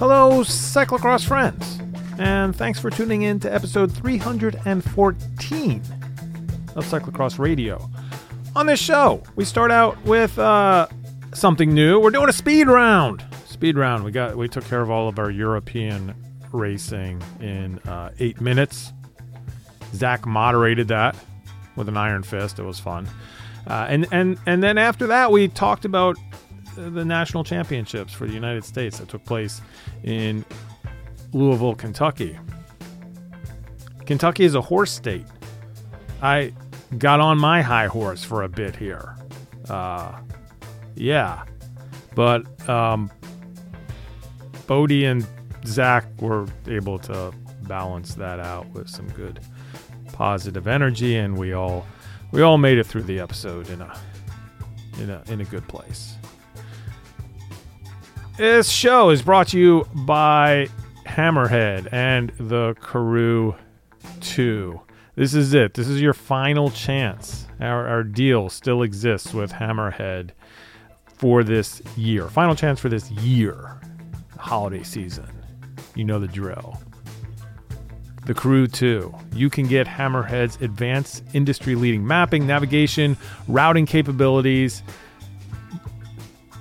Hello, cyclocross friends, and thanks for tuning in to episode 314 of Cyclocross Radio. On this show, we start out with something new. We're doing a speed round. We took care of all of our European racing in 8 minutes. Zach moderated that with an iron fist. It was fun. And then after that, we talked about the national championships for the United States that took place in Louisville, Kentucky. Kentucky is a horse state. I got on my high horse for a bit here. But Bodie and Zach were able to balance that out with some good positive energy, and we all made it through the episode in a good place. This show is brought to you by Hammerhead and the Karoo 2. This is it. This is your final chance. Our deal still exists with Hammerhead for this year. Final chance for this year. Holiday season. You know the drill. The Karoo 2. You can get Hammerhead's advanced industry-leading mapping, navigation, routing capabilities.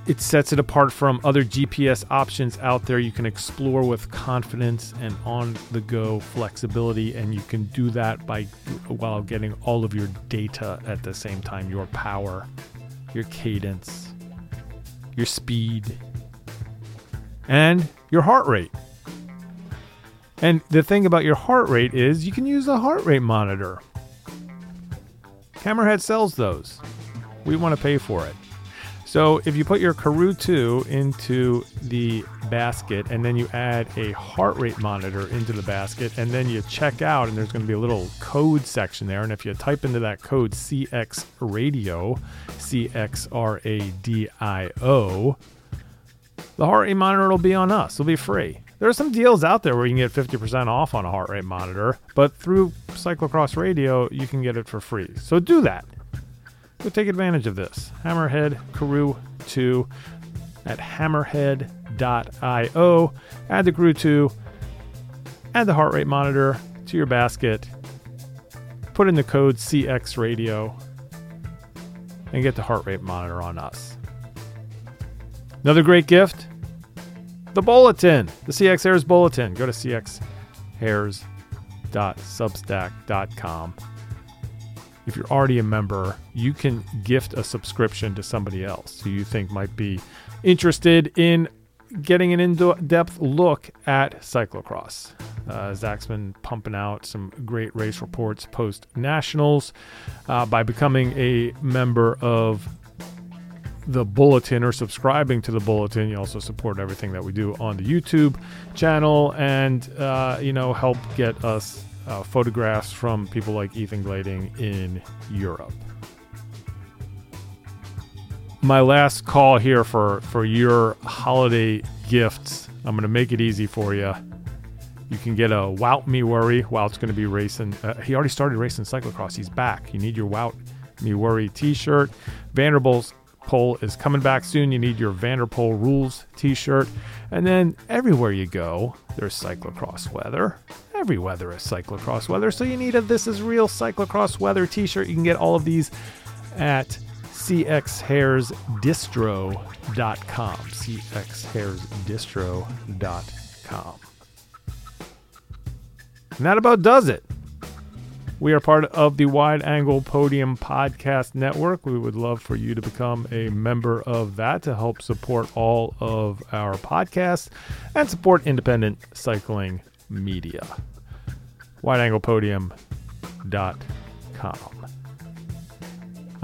It sets it apart from other GPS options out there. You can explore with confidence and on-the-go flexibility, and you can do that while getting all of your data at the same time. Your power, your cadence, your speed, and your heart rate. And the thing about your heart rate is you can use a heart rate monitor. Hammerhead sells those. We want to pay for it. So if you put your Karoo 2 into the basket and then you add a heart rate monitor into the basket and then you check out, and there's going to be a little code section there. And if you type into that code CX Radio, CXRADIO, the heart rate monitor will be on us. It'll be free. There are some deals out there where you can get 50% off on a heart rate monitor, but through Cyclocross Radio, you can get it for free. So do that. Go take advantage of this. Hammerhead Karoo 2 at hammerhead.io. Add the Karoo 2. Add the heart rate monitor to your basket. Put in the code CX Radio and get the heart rate monitor on us. Another great gift, the bulletin, the CX Hairs bulletin. Go to cxhairs.substack.com. If you're already a member, you can gift a subscription to somebody else who you think might be interested in getting an in-depth look at cyclocross. Zach's been pumping out some great race reports post-nationals. By becoming a member of the bulletin or subscribing to the bulletin, you also support everything that we do on the YouTube channel and help get us photographs from people like Ethan Glading in Europe. My last call here for your holiday gifts. I'm going to make it easy for you. You can get a Wout Me Worry. Wout's going to be racing. He already started racing cyclocross. He's back. You need your Wout Me Worry t-shirt. Vanderbilt's Poll is coming back soon. You need your Vanderpool Rules t-shirt. And then everywhere you go, there's cyclocross weather. Every weather is cyclocross weather, so you need a This Is Real Cyclocross Weather t-shirt. You can get all of these at cxhairsdistro.com. cxhairsdistro.com. And that about does it. We are part of the Wide Angle Podium Podcast Network. We would love for you to become a member of that to help support all of our podcasts and support independent cycling media. WideAnglePodium.com.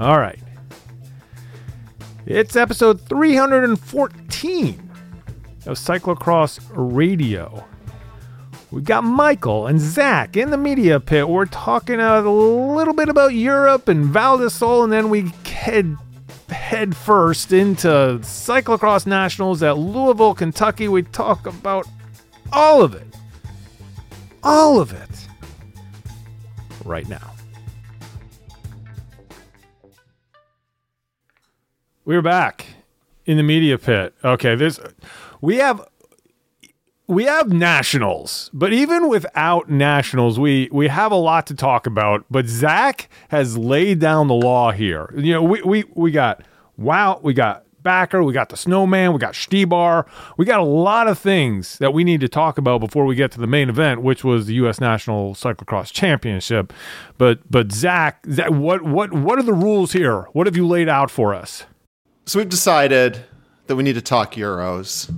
All right. It's episode 314 of Cyclocross Radio. We've got Michael and Zach in the media pit. We're talking a little bit about Europe and Val d'Isole, and then we head first into Cyclocross Nationals at Louisville, Kentucky. We talk about all of it. All of it right now. We're back in the media pit. Okay, we have we have nationals, but even without nationals, we have a lot to talk about. But Zach has laid down the law here. You know, we got Wow, we got Backer, we got the Snowman, we got Stibar, we got a lot of things that we need to talk about before we get to the main event, which was the U.S. National Cyclocross Championship. But Zach, what are the rules here? What have you laid out for us? So we've decided that we need to talk Euros.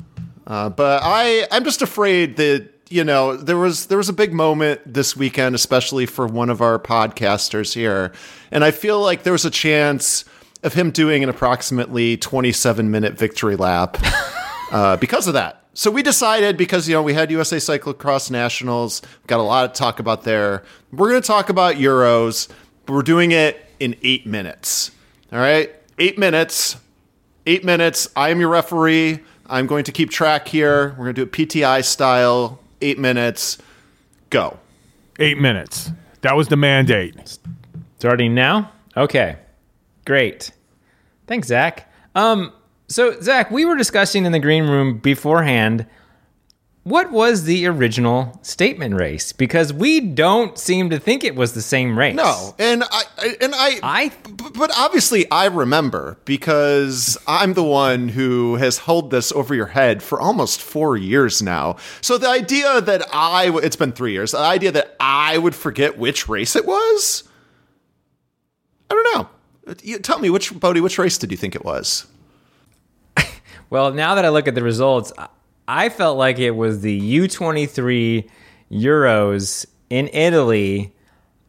But I'm just afraid that, you know, there was a big moment this weekend, especially for one of our podcasters here. And I feel like there was a chance of him doing an approximately 27-minute victory lap because of that. So we decided, because, you know, we had USA Cyclocross Nationals, got a lot to talk about there. We're going to talk about Euros, but we're doing it in 8 minutes. All right? 8 minutes. 8 minutes. I am your referee. I'm going to keep track here. We're going to do it PTI style. 8 minutes. Go. 8 minutes. That was the mandate. Starting now? Okay. Great. Thanks, Zach. So, Zach, we were discussing in the green room beforehand, what was the original statement race? Because we don't seem to think it was the same race. No, but obviously I remember, because I'm the one who has held this over your head for almost 4 years now. So the idea that it's been 3 years, the idea that I would forget which race it was, I don't know. Tell me, which race did you think it was? Well, now that I look at the results, I felt like it was the U23 Euros in Italy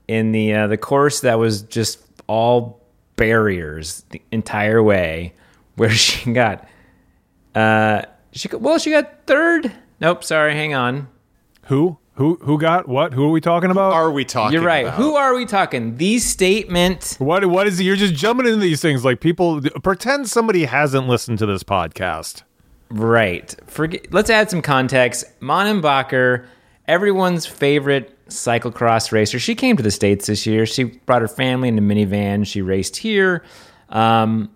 in the course that was just all barriers the entire way, where she got she got third. Nope, sorry, hang on. Who got what? Who are we talking about? Who are we talking about? You're right. About? Who are we talking? The statement. What is it? You're just jumping into these things like people. Pretend somebody hasn't listened to this podcast. Right. Let's add some context. Monenbacher, everyone's favorite cyclocross racer. She came to the States this year. She brought her family in a minivan. She raced here. I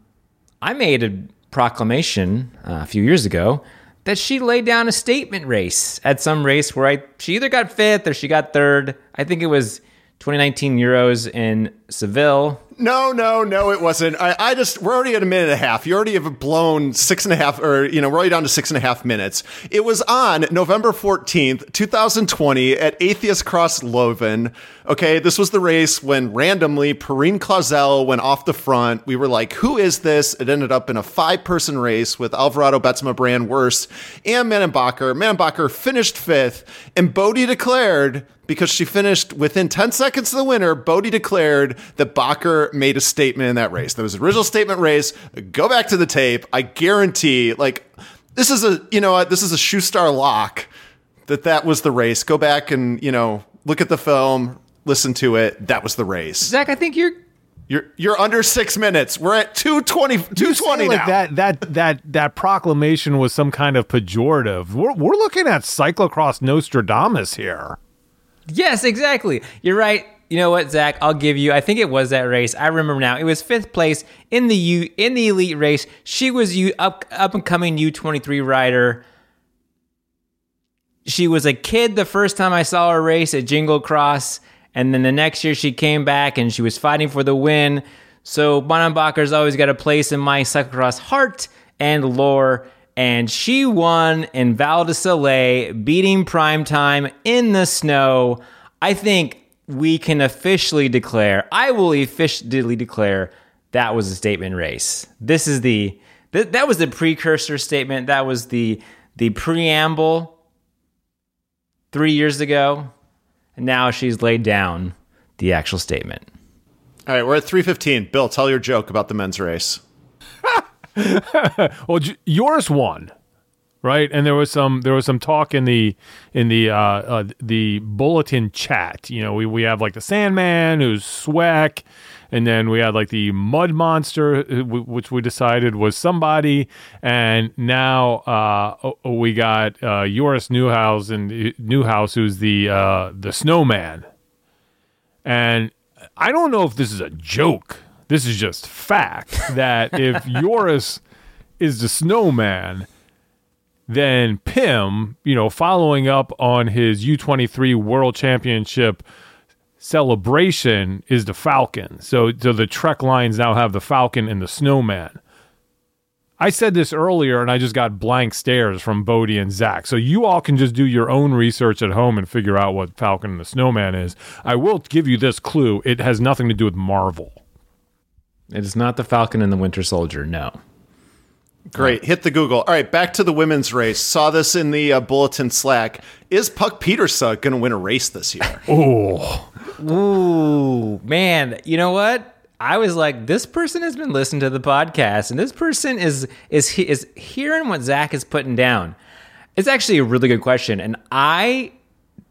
made a proclamation a few years ago that she laid down a statement race at some race where she either got fifth or she got third. I think it was 2019 Euros in Seville. No, it wasn't. We're already at a minute and a half. You already have blown 6.5, or, you know, we're already down to 6.5 minutes. It was on November 14th, 2020 at Atheist Cross Leuven. Okay. This was the race when randomly Perrine Clausel went off the front. We were like, who is this? It ended up in a 5-person race with Alvarado, Betsma, Brand, Wurst, and Manenbacher. Manenbacher finished fifth, and Bodie declared, because she finished within 10 seconds of the winner, Bodie declared that Bacher made a statement in that race. That was an original statement race. Go back to the tape. I guarantee, like, this is a shoe star lock that was the race. Go back and, you know, look at the film, listen to it. That was the race. Zach, I think you're under 6 minutes. We're at 2:20 now. Like that proclamation was some kind of pejorative. We're looking at cyclocross Nostradamus here. Yes, exactly. You're right. You know what, Zach? I'll give you. I think it was that race. I remember now. It was fifth place in the elite race. She was up and coming U23 rider. She was a kid the first time I saw her race at Jingle Cross, and then the next year she came back and she was fighting for the win. So Monenbacher's always got a place in my cyclocross heart and lore. And she won in Val di Sole, beating Primetime in the snow. I think we can officially declare that was a statement race. This is that was the precursor statement. That was the preamble 3 years ago. And now she's laid down the actual statement. All right, we're at 3:15. Bill, tell your joke about the men's race. Well, yours won, right? And there was some talk in the the bulletin chat. You know, we have like the Sandman, who's Sweck, and then we had like the Mud Monster, which we decided was somebody, and now we got Joris Newhouse, who's the Snowman. And I don't know if this is a joke. This is just fact that if Joris is the Snowman, Then Pim, following up on his U23 World Championship celebration, is the Falcon. So the Trek lines now have the Falcon and the Snowman. I said this earlier, and I just got blank stares from Bodhi and Zach. So you all can just do your own research at home and figure out what Falcon and the Snowman is. I will give you this clue. It has nothing to do with Marvel. It is not the Falcon and the Winter Soldier, no. Great. Hit the Google. All right, back to the women's race. Saw this in the bulletin Slack. Is Puck Pietersa going to win a race this year? Ooh, man. You know what? I was like, this person has been listening to the podcast, and this person is hearing what Zach is putting down. It's actually a really good question, and I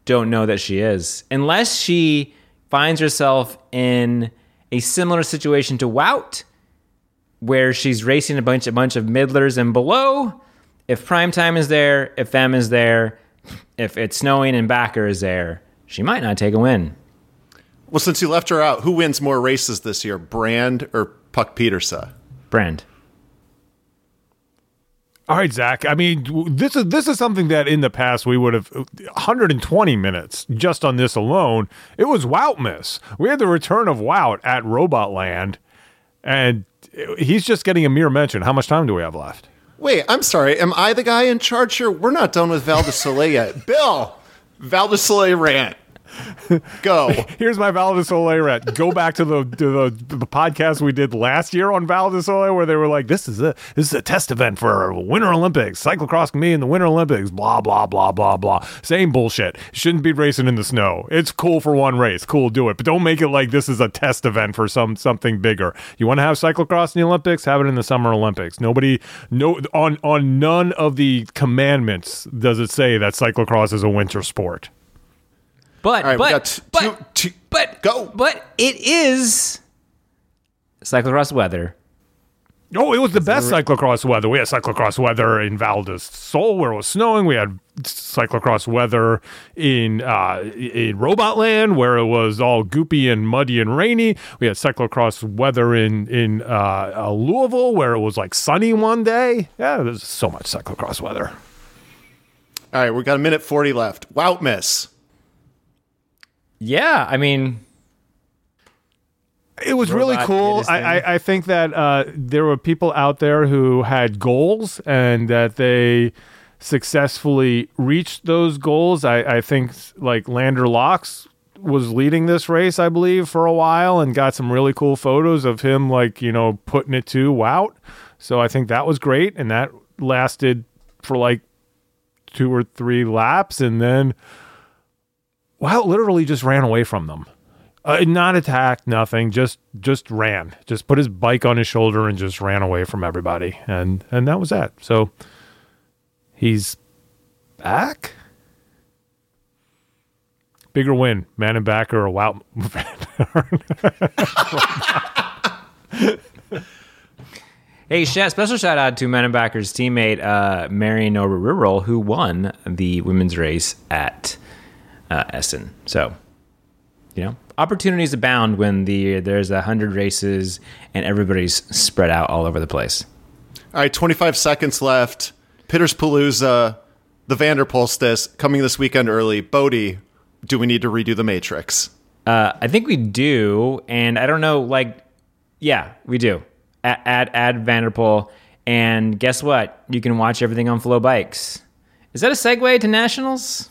don't know that she is, unless she finds herself in a similar situation to Wout, where she's racing a bunch of middlers and below. If Primetime is there, if Femme is there, if It's Snowing and Backer is there, she might not take a win. Well, since you left her out, who wins more races this year, Brand or Puck Pietersa? Brand. All right, Zach. I mean, this is something that in the past we would have 120 minutes just on this alone. It was Wout miss. We had the return of Wout at Robotland, and he's just getting a mere mention. How much time do we have left? Wait, I'm sorry. Am I the guy in charge here? We're not done with Val de Soleil yet. Bill, Val de Soleil rant. Go. Here's my Val de Soleil rant. Go back to the podcast we did last year on Val de Soleil, where they were like, this is a test event for Winter Olympics, cyclocross me in the Winter Olympics, blah, blah, blah, blah, blah. Same bullshit. Shouldn't be racing in the snow. It's cool for one race. Cool, do it. But don't make it like this is a test event for something bigger. You want to have cyclocross in the Olympics? Have it in the Summer Olympics. On none of the commandments does it say that cyclocross is a winter sport. But it is cyclocross weather. Oh, it was the best cyclocross weather. We had cyclocross weather in Val de Sol where it was snowing. We had cyclocross weather in Robotland where it was all goopy and muddy and rainy. We had cyclocross weather in Louisville where it was like sunny one day. Yeah, there's so much cyclocross weather. All right, we've got a minute 40 left. Wout miss. Yeah, I mean, it was really cool. I think that there were people out there who had goals and that they successfully reached those goals. I think like Lander Locks was leading this race, I believe, for a while and got some really cool photos of him, like, putting it to Wout. So I think that was great. And that lasted for like 2 or 3 laps. And then Wout literally just ran away from them. Not attacked, nothing, just ran. Just put his bike on his shoulder and just ran away from everybody. And that was that. So he's back? Bigger win, Man and Backer or Wout Van Aert. Hey, special shout out to Man and Backer's teammate, Marion Oberurl, who won the women's race at Essen. So, opportunities abound when there's 100 races and everybody's spread out all over the place. All right, 25 seconds left. Pieterspalooza, the Vanderpoolstis coming this weekend early. Bodhi, do we need to redo the Matrix? I think we do, and I don't know. We do. Add Vanderpool, and guess what? You can watch everything on Flow Bikes. Is that a segue to Nationals?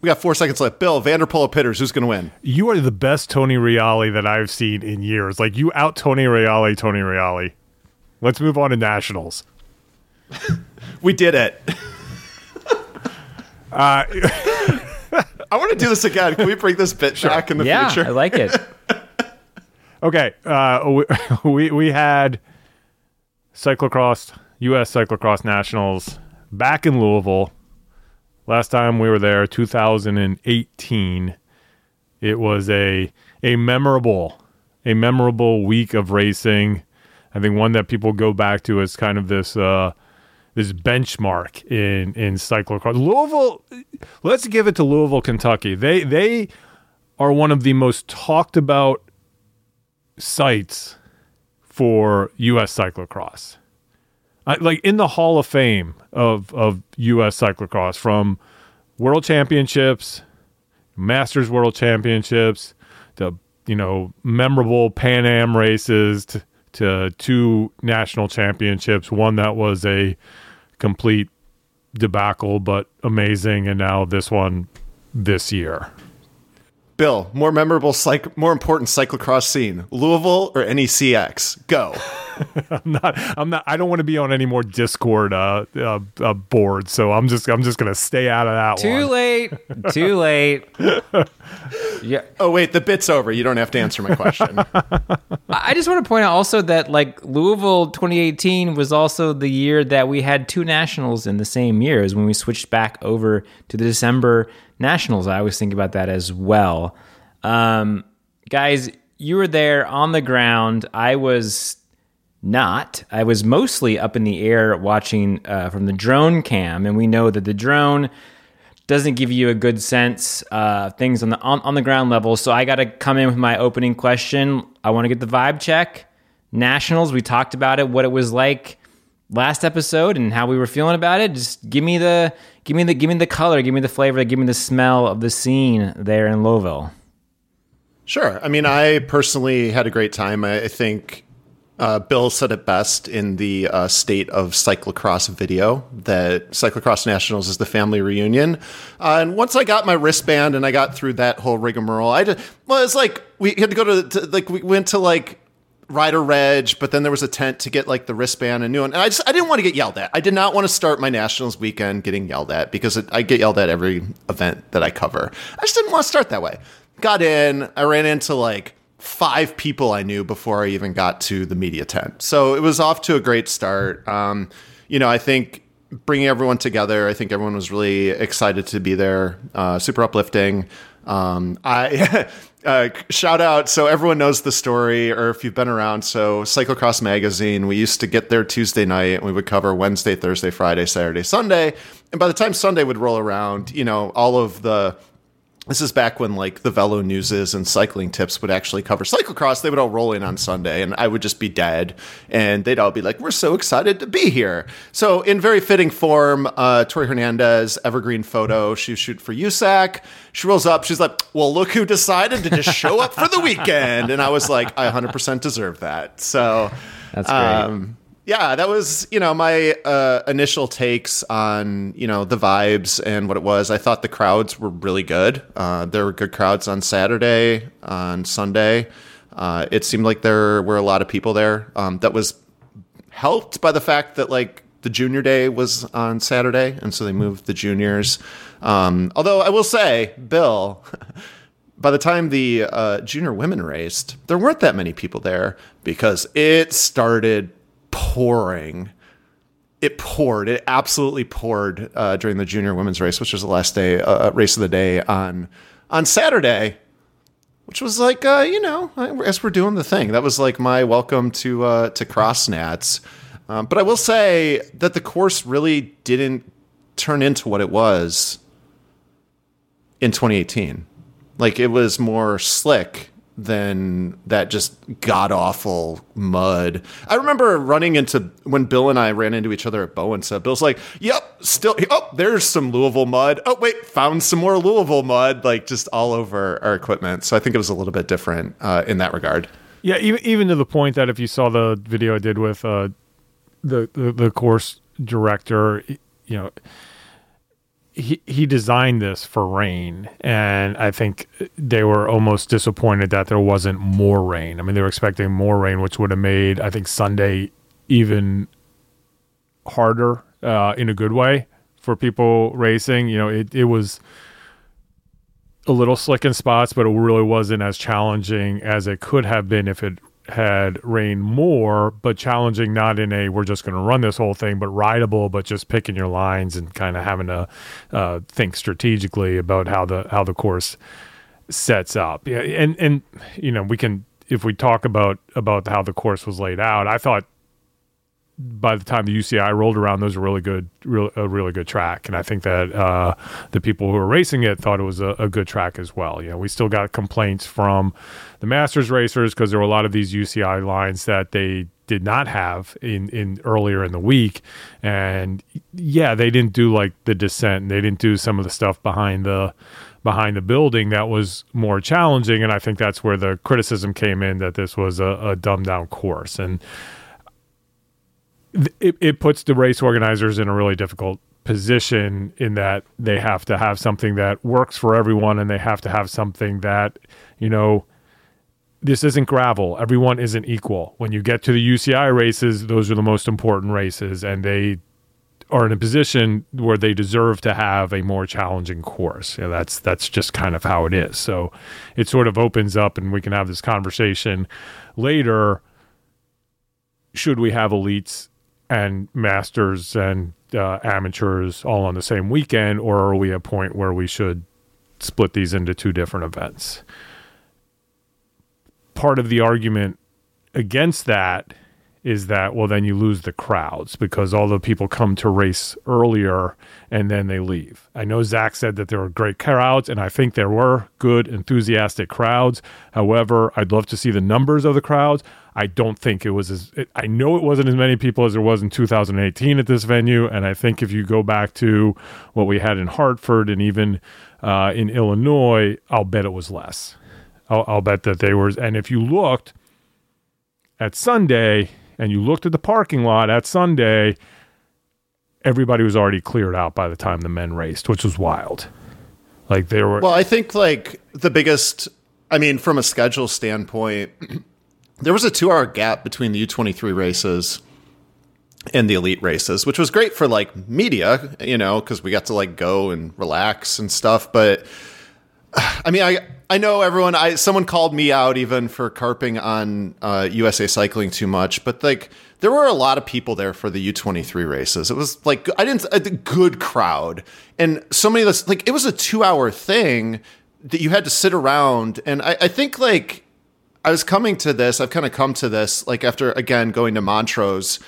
We got 4 seconds left. Bill, Van der Poel or Pitters, who's going to win? You are the best Tony Reale that I've seen in years. Like, you out Tony Reale. Let's move on to Nationals. We did it. I want to do this again. Can we bring this bit back in the future? Yeah, I like it. Okay. We had cyclocross, U.S. cyclocross Nationals back in Louisville. Last time we were there, 2018, it was a memorable week of racing. I think one that people go back to is kind of this benchmark in cyclocross. Louisville, let's give it to Louisville, Kentucky. They are one of the most talked about sites for U.S. cyclocross. Like in the Hall of Fame of U.S. cyclocross, from World Championships, Masters World Championships, to, you know, memorable Pan Am races, to two national championships, one that was a complete debacle but amazing, and now this one this year. Bill, more important cyclocross scene, Louisville or NECX? Go. I don't want to be on any more Discord board, so I'm just going to stay out of that one. Too late. Yeah. Oh wait, the bit's over. You don't have to answer my question. I just want to point out also that, like, Louisville 2018 was also the year that we had two nationals in the same year, as when we switched back over to the December nationals. I always think about that as well. Guys, you were there on the ground. I was not. I was mostly up in the air watching from the drone cam, and we know that the drone doesn't give you a good sense things on the ground level. So I got to come in with my opening question. I want to get the vibe check. Nationals, we talked about it, what it was like last episode and how we were feeling about it. Just give me the color, give me the flavor, give me the smell of the scene there in Louisville. Sure. I mean, I personally had a great time. I think Bill said it best in the State of Cyclocross video, that Cyclocross Nationals is the family reunion. And once I got my wristband and I got through that whole rigmarole, it's like we had to go we went to like Rider Reg, but then there was a tent to get like the wristband and new one. And I didn't want to get yelled at. I did not want to start my Nationals weekend getting yelled at, because I get yelled at every event that I cover. I just didn't want to start that way. Got in, I ran into like five people I knew before I even got to the media tent. So it was off to a great start. I think bringing everyone together, I think everyone was really excited to be there. Super uplifting. Shout out. So everyone knows the story, or if you've been around. So Cyclocross Magazine, we used to get there Tuesday night and we would cover Wednesday, Thursday, Friday, Saturday, Sunday. And by the time Sunday would roll around, this is back when like the Velo Newses and Cycling Tips would actually cover cyclocross. They would all roll in on Sunday and I would just be dead, and they'd all be like, we're so excited to be here. So in very fitting form, Tori Hernandez, Evergreen Photo, she shoot for USAC. She rolls up. She's like, well, look who decided to just show up for the weekend. And I was like, I 100% deserve that. So that's great. Yeah, that was, my initial takes on, the vibes and what it was. I thought the crowds were really good. There were good crowds on Saturday, on Sunday. It seemed like there were a lot of people there. That was helped by the fact that, like, the junior day was on Saturday, and so they moved the juniors. Although I will say, Bill, by the time the junior women raced, there weren't that many people there because it started pouring. It poured. It absolutely poured during the junior women's race, which was the last day, race of the day on Saturday, which was like, as we're doing the thing. That was like my welcome to CrossNats. But I will say that the course really didn't turn into what it was in 2018. Like, it was more slick than that just god-awful mud. I remember running into, when Bill and I ran into each other at Bowen, so Bill's like, yep, still, oh, there's some Louisville mud. Oh, wait, found some more Louisville mud, like just all over our equipment. So I think it was a little bit different in that regard. Yeah, even to the point that if you saw the video I did with the course director, He designed this for rain, and I think they were almost disappointed that there wasn't more rain. I mean, they were expecting more rain, which would have made, I think, Sunday even harder in a good way for people racing. It was a little slick in spots, but it really wasn't as challenging as it could have been if it had rained more, but challenging not in a we're just going to run this whole thing, but rideable, but just picking your lines and kind of having to think strategically about how the course sets up. Yeah, and we can, if we talk about how the course was laid out, I thought by the time the UCI rolled around, there was a really good track, and I think that the people who were racing it thought it was a good track as well. We still got complaints from the Masters racers because there were a lot of these UCI lines that they did not have in earlier in the week. And yeah, they didn't do like the descent, and they didn't do some of the stuff behind the building that was more challenging. And I think that's where the criticism came in, that this was a dumbed down course. And it puts the race organizers in a really difficult position, in that they have to have something that works for everyone, and they have to have something that, you know, this isn't gravel. Everyone isn't equal. When you get to the UCI races, those are the most important races, and they are in a position where they deserve to have a more challenging course. You know, that's just kind of how it is. So it sort of opens up, and we can have this conversation later. Should we have elites and masters and amateurs all on the same weekend, or are we at a point where we should split these into two different events? Part of the argument against that is that, well, then you lose the crowds, because all the people come to race earlier and then they leave. I know Zach said that there were great crowds, and I think there were good, enthusiastic crowds. However, I'd love to see the numbers of the crowds. I don't think it was I know it wasn't as many people as there was in 2018 at this venue. And I think if you go back to what we had in Hartford and even in Illinois, I'll bet it was less. I'll bet that they were. And if you looked at Sunday and you looked at the parking lot at Sunday, everybody was already cleared out by the time the men raced, which was wild. Like they were. Well, I think like the biggest, I mean, from a schedule standpoint, there was a 2-hour gap between the U23 races and the elite races, which was great for like media, you know, because we got to like go and relax and stuff. But I mean, I know everyone. Someone called me out even for carping on USA Cycling too much, but like there were a lot of people there for the U23 races. It was like a good crowd, and so many of us, like it was a 2-hour thing that you had to sit around. And I think like I was coming to this. I've kind of come to this like after again going to Montrose.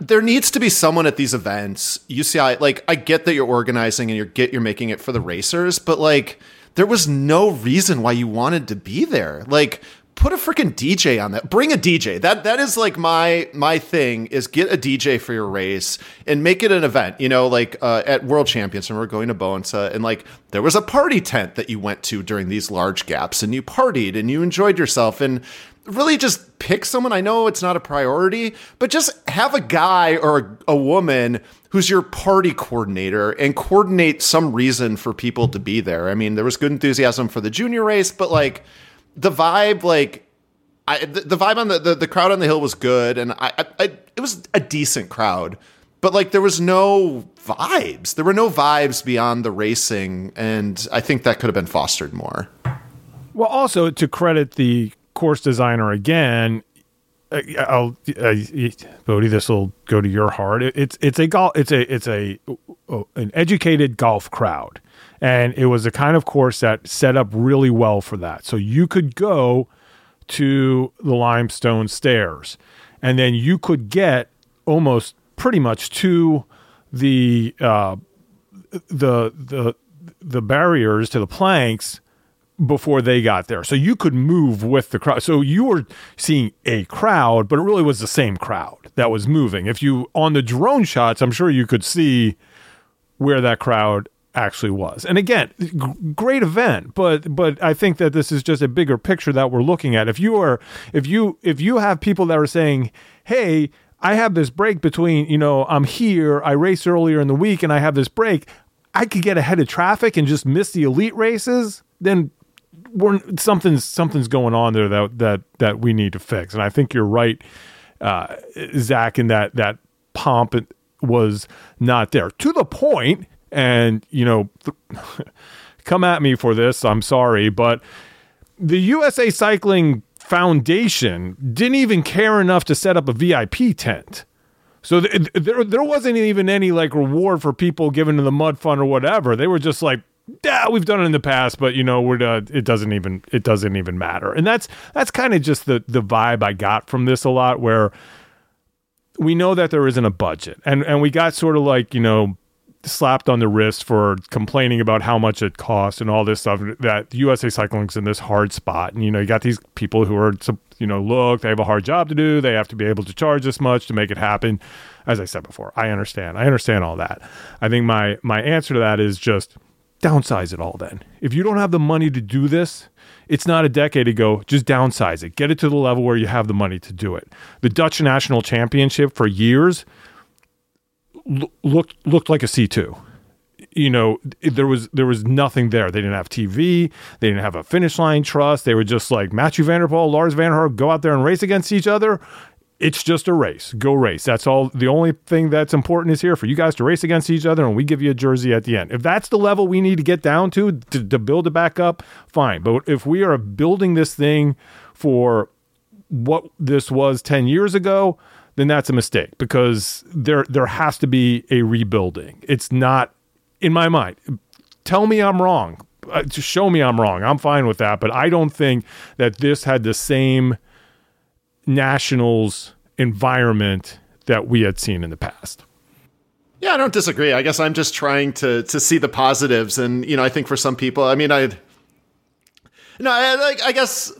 There needs to be someone at these events. UCI, like I get that you're organizing and you're making it for the racers, but like. There was no reason why you wanted to be there. Like, put a freaking DJ on that. Bring a DJ. That is like my thing is get a DJ for your race and make it an event. You know, like at World Champions, and we're going to Boense, and like there was a party tent that you went to during these large gaps, and you partied and you enjoyed yourself, and really just pick someone. I know it's not a priority, but just have a guy or a woman who's your party coordinator and coordinate some reason for people to be there. I mean, there was good enthusiasm for the junior race, but like the vibe, the vibe on the crowd on the hill was good. And it was a decent crowd, but like there was no vibes. There were no vibes beyond the racing. And I think that could have been fostered more. Well, also to credit the course designer again, Bodhi, this will go to your heart. It's an educated golf crowd, and it was a kind of course that set up really well for that. So you could go to the limestone stairs, and then you could get almost pretty much to the barriers, to the planks, before they got there. So you could move with the crowd. So you were seeing a crowd, but it really was the same crowd that was moving. If you, on the drone shots, I'm sure you could see where that crowd actually was. And again, great event, but I think that this is just a bigger picture that we're looking at. If you have people that are saying, hey, I have this break between, you know, I'm here, I race earlier in the week and I have this break, I could get ahead of traffic and just miss the elite races, then something's going on there that we need to fix. And I think you're right, Zach, in that pomp was not there to the point. And, you know, come at me for this, I'm sorry, but the USA Cycling Foundation didn't even care enough to set up a VIP tent. So there wasn't even any like reward for people given to the mud fund or whatever. They were just like, yeah, we've done it in the past, but you know, it doesn't even matter. And that's kind of just the vibe I got from this a lot, where we know that there isn't a budget, and we got sort of like, you know, slapped on the wrist for complaining about how much it costs and all this stuff, that USA Cycling's in this hard spot. And, you know, you got these people who are, you know, look, they have a hard job to do. They have to be able to charge this much to make it happen. As I said before, I understand all that. I think my answer to that is just downsize it all then. If you don't have the money to do this, it's not a decade ago, just downsize it. Get it to the level where you have the money to do it. The Dutch National Championship for years looked like a C2. You know, there was nothing there. They didn't have TV. They didn't have a finish line trust. They were just like Mathieu van der Poel, Lars van der Hoek, go out there and race against each other. It's just a race. Go race. That's all. The only thing that's important is here for you guys to race against each other, and we give you a jersey at the end. If that's the level we need to get down to build it back up, fine. But if we are building this thing for what this was 10 years ago, then that's a mistake, because there has to be a rebuilding. It's not, in my mind, tell me I'm wrong. Just show me I'm wrong. I'm fine with that. But I don't think that this had the same nationals environment that we had seen in the past. Yeah, I don't disagree. I guess I'm just trying to see the positives. And, you know, I think for some people, I mean, I guess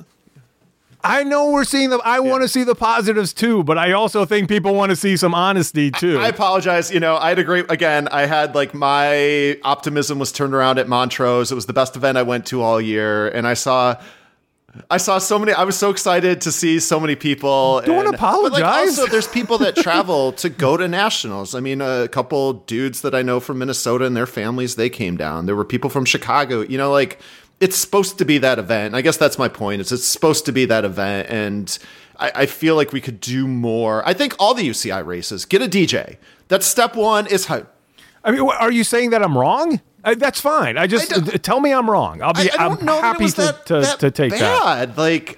I know we're seeing them. I want to see the positives too, but I also think people want to see some honesty too. I apologize. You know, I had a great, again, I had like my optimism was turned around at Montrose. It was the best event I went to all year. And I saw so many, I was so excited to see so many people. Don't apologize. But like also, there's people that travel to go to nationals. I mean, a couple dudes that I know from Minnesota and their families, they came down. There were people from Chicago, you know, like it's supposed to be that event. I guess that's my point. It's supposed to be that event. And I feel like we could do more. I think all the UCI races, get a DJ. That's step one is hype. I mean, are you saying that I'm wrong? That's fine. I just tell me I'm wrong. I'm happy to take that. Like,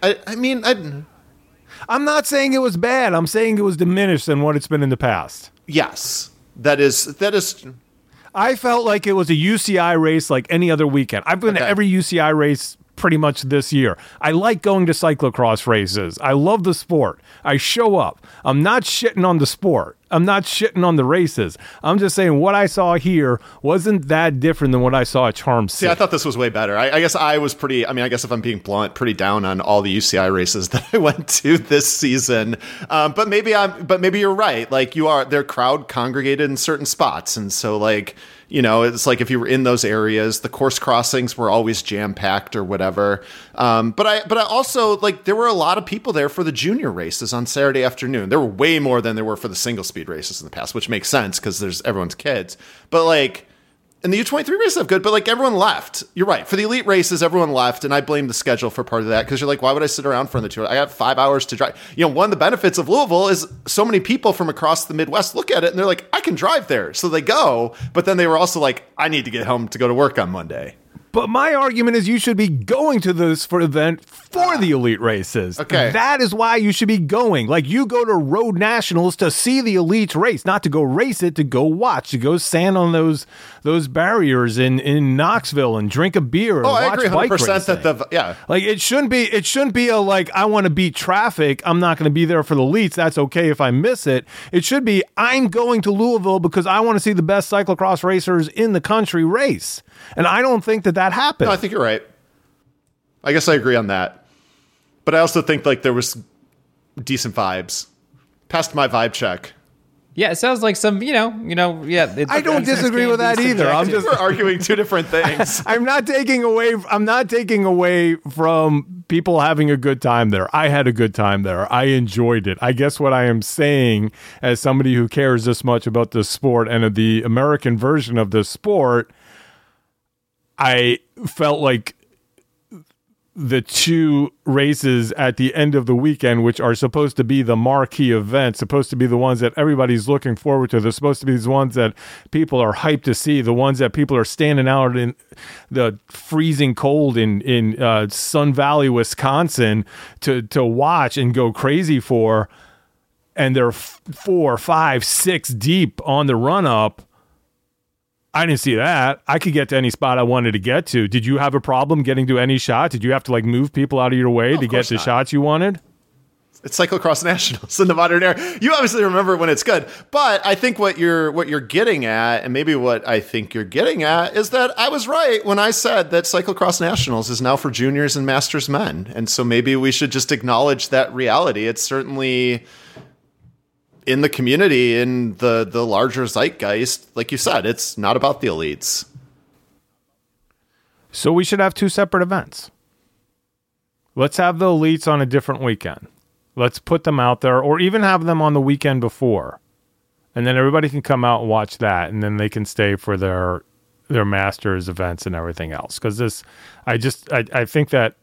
I'm not saying it was bad. I'm saying it was diminished than what it's been in the past. Yes, that is. I felt like it was a UCI race like any other weekend. I've been to every UCI race pretty much this year. I like going to cyclocross races. I love the sport. I show up. I'm not shitting on the sport. I'm not shitting on the races. I'm just saying what I saw here wasn't that different than what I saw at Charm City. See, I thought this was way better. I guess I was pretty, I mean, I guess if I'm being blunt, pretty down on all the UCI races that I went to this season. But maybe you're right. Like they're crowd congregated in certain spots. And so like, you know, it's like if you were in those areas, the course crossings were always jam packed or whatever. But I also like there were a lot of people there for the junior races on Saturday afternoon. There were way more than there were for the single speed races in the past, which makes sense because there's everyone's kids. But like, and the U23 races have good, but like everyone left. You're right. For the elite races, everyone left. And I blame the schedule for part of that because you're like, why would I sit around for the 2 hours? I got 5 hours to drive. You know, one of the benefits of Louisville is so many people from across the Midwest look at it and they're like, I can drive there. So they go. But then they were also like, I need to get home to go to work on Monday. But my argument is you should be going to this for event for the elite races. Okay. That is why you should be going. Like, you go to Road Nationals to see the elite race, not to go race it, to go watch, to go stand on those barriers in Knoxville and drink a beer and watch bike racing. Oh, I agree 100% that Like, it shouldn't be a, like, I want to beat traffic. I'm not going to be there for the elites. That's okay if I miss it. It should be, I'm going to Louisville because I want to see the best cyclocross racers in the country race. And I don't think that happened. No, I think you're right. I guess I agree on that. But I also think like there was decent vibes. Passed my vibe check. Yeah, it sounds like some, you know, yeah. I don't disagree with that either. I'm just arguing two different things. I'm not taking away from people having a good time there. I had a good time there. I enjoyed it. I guess what I am saying as somebody who cares this much about this sport and the American version of this sport, I felt like the two races at the end of the weekend, which are supposed to be the marquee events, supposed to be the ones that everybody's looking forward to. They're supposed to be the ones that people are hyped to see, the ones that people are standing out in the freezing cold in Sun Valley, Wisconsin to watch and go crazy for. And they're 4, 5, 6 deep on the run up. I didn't see that. I could get to any spot I wanted to get to. Did you have a problem getting to any shot? Did you have to like move people out of your way to get the shots you wanted? It's cyclocross nationals in the modern era. You obviously remember when it's good, but I think what you're getting at, and maybe what I think you're getting at, is that I was right when I said that cyclocross nationals is now for juniors and masters men. And so maybe we should just acknowledge that reality. It's certainly in the community, in the larger zeitgeist. Like you said, it's not about the elites. So we should have two separate events. Let's have the elites on a different weekend. Let's put them out there, or even have them on the weekend before. And then everybody can come out and watch that, and then they can stay for their masters events and everything else. Because this, I think that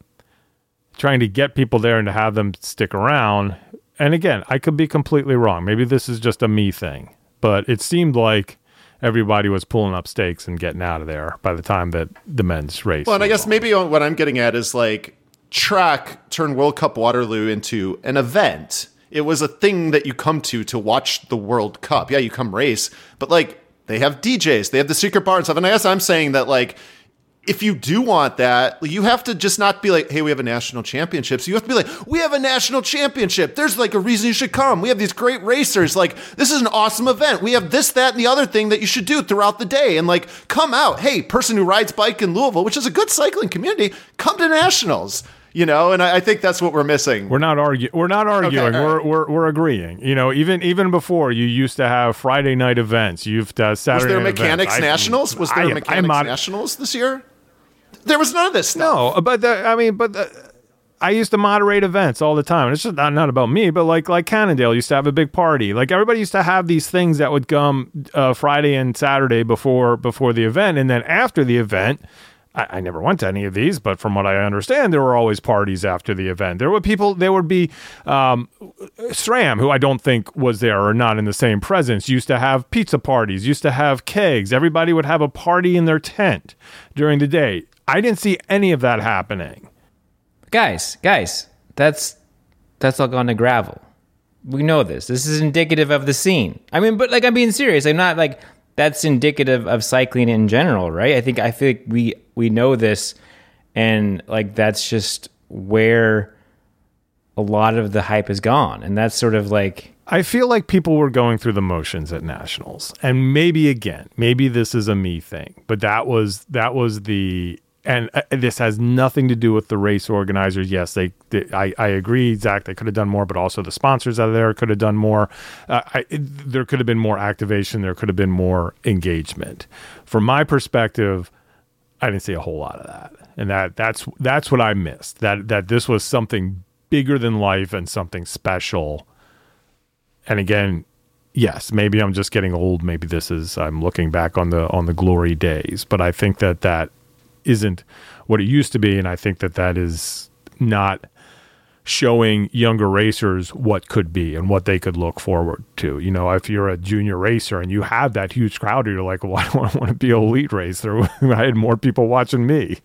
trying to get people there and to have them stick around, and again, I could be completely wrong. Maybe this is just a me thing, but it seemed like everybody was pulling up stakes and getting out of there by the time that the men's race. Well, and I guess maybe what I'm getting at is like, track turned World Cup Waterloo into an event. It was a thing that you come to watch the World Cup. Yeah, you come race, but like they have DJs, they have the secret bar and stuff. And I guess I'm saying that like, if you do want that, you have to just not be like, hey, we have a national championship. So you have to be like, we have a national championship. There's like a reason you should come. We have these great racers. Like, this is an awesome event. We have this, that, and the other thing that you should do throughout the day. And like, come out. Hey, person who rides bike in Louisville, which is a good cycling community, come to nationals. You know, and I think that's what we're missing. We're not arguing. Okay, right. We're agreeing. You know, even before, you used to have Friday night events. You've Saturday. Was there mechanics events. Nationals? Was there mechanics nationals this year? There was none of this stuff. No, but I used to moderate events all the time. And it's just not about me, but like Cannondale used to have a big party. Like everybody used to have these things that would come Friday and Saturday before the event, and then after the event. I never went to any of these, but from what I understand, there were always parties after the event. There were people, there would be SRAM, who I don't think was there or not in the same presence, used to have pizza parties, used to have kegs. Everybody would have a party in their tent during the day. I didn't see any of that happening. Guys, that's all gone to gravel. We know this. This is indicative of the scene. I mean, but like, I'm being serious. I'm not like... That's indicative of cycling in general, right? I feel like we know this, and like that's just where a lot of the hype is gone. And that's sort of like, I feel like people were going through the motions at nationals, and maybe this is a me thing, but that was this has nothing to do with the race organizers. Yes, I agree, Zach, they could have done more, but also the sponsors out there could have done more. There could have been more activation. There could have been more engagement. From my perspective, I didn't see a whole lot of that. And that's what I missed, that this was something bigger than life and something special. And again, yes, maybe I'm just getting old. Maybe I'm looking back on the glory days, but I think that isn't what it used to be, and I think that is not showing younger racers what could be and what they could look forward to. You know, if you're a junior racer and you have that huge crowd, you're like, well, I don't want to be an elite racer. I had more people watching me.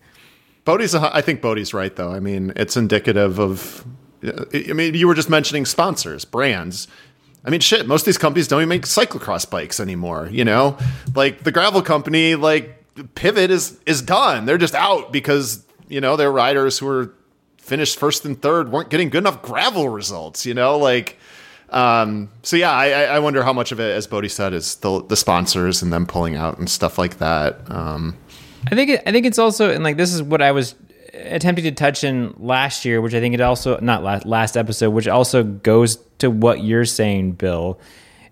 I think Bodie's right, though. I mean, it's indicative of... I mean, you were just mentioning sponsors, brands. I mean, shit, most of these companies don't even make cyclocross bikes anymore, you know? Like, the gravel company, like... Pivot is done. They're just out because, you know, their riders who were finished first and third weren't getting good enough gravel results, you know, like, so yeah, I wonder how much of it, as Bodhi said, is the sponsors and them pulling out and stuff like that. I think it's also, and like, this is what I was attempting to touch in last year, which I think it also, not last episode, which also goes to what you're saying, Bill,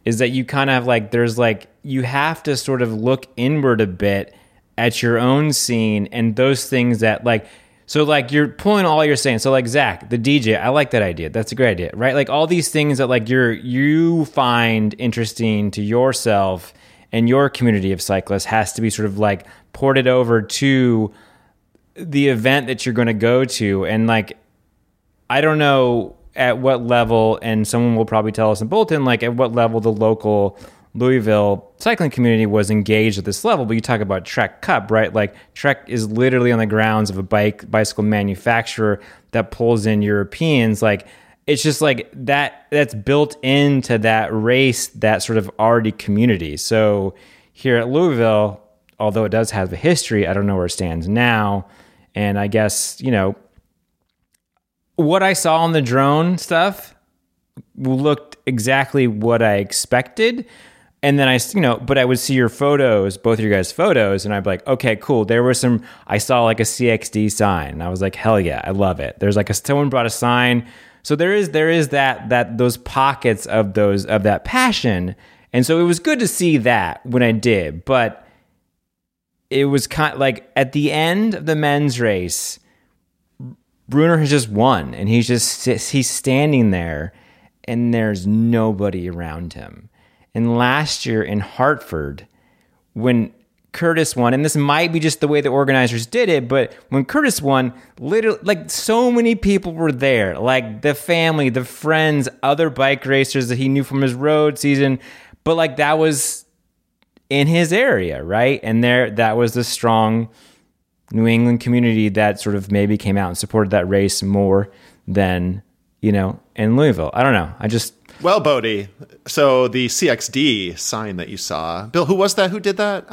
is that you kind of like, there's like, you have to sort of look inward a bit at your own scene and those things that like, so like you're pulling all you're saying. So like Zach, the DJ, I like that idea. That's a great idea, right? Like all these things that like you find interesting to yourself and your community of cyclists has to be sort of like ported over to the event that you're going to go to. And like, I don't know at what level, and someone will probably tell us in Bolton, like at what level the local Louisville cycling community was engaged at this level, but you talk about Trek Cup, right? Like Trek is literally on the grounds of a bicycle manufacturer that pulls in Europeans. Like it's just like that's built into that race, that sort of already community. So here at Louisville, although it does have a history, I don't know where it stands now. And I guess, you know, what I saw on the drone stuff looked exactly what I expected. And then but I would see your photos, both of you guys' photos, and I'd be like, okay, cool. There were I saw like a CXD sign, and I was like, hell yeah, I love it. There's someone brought a sign. So there is that those pockets of that passion. And so it was good to see that when I did, but it was kind of like at the end of the men's race, Brunner has just won, and he's standing there, and there's nobody around him. And last year in Hartford, when Curtis won, and this might be just the way the organizers did it, but when Curtis won, literally, so many people were there. The family, the friends, other bike racers that he knew from his road season. But, that was in his area, right? And that was the strong New England community that sort of maybe came out and supported that race more than, in Louisville. I don't know. Well, Bodhi, so the CXD sign that you saw, Bill, who was that? Who did that?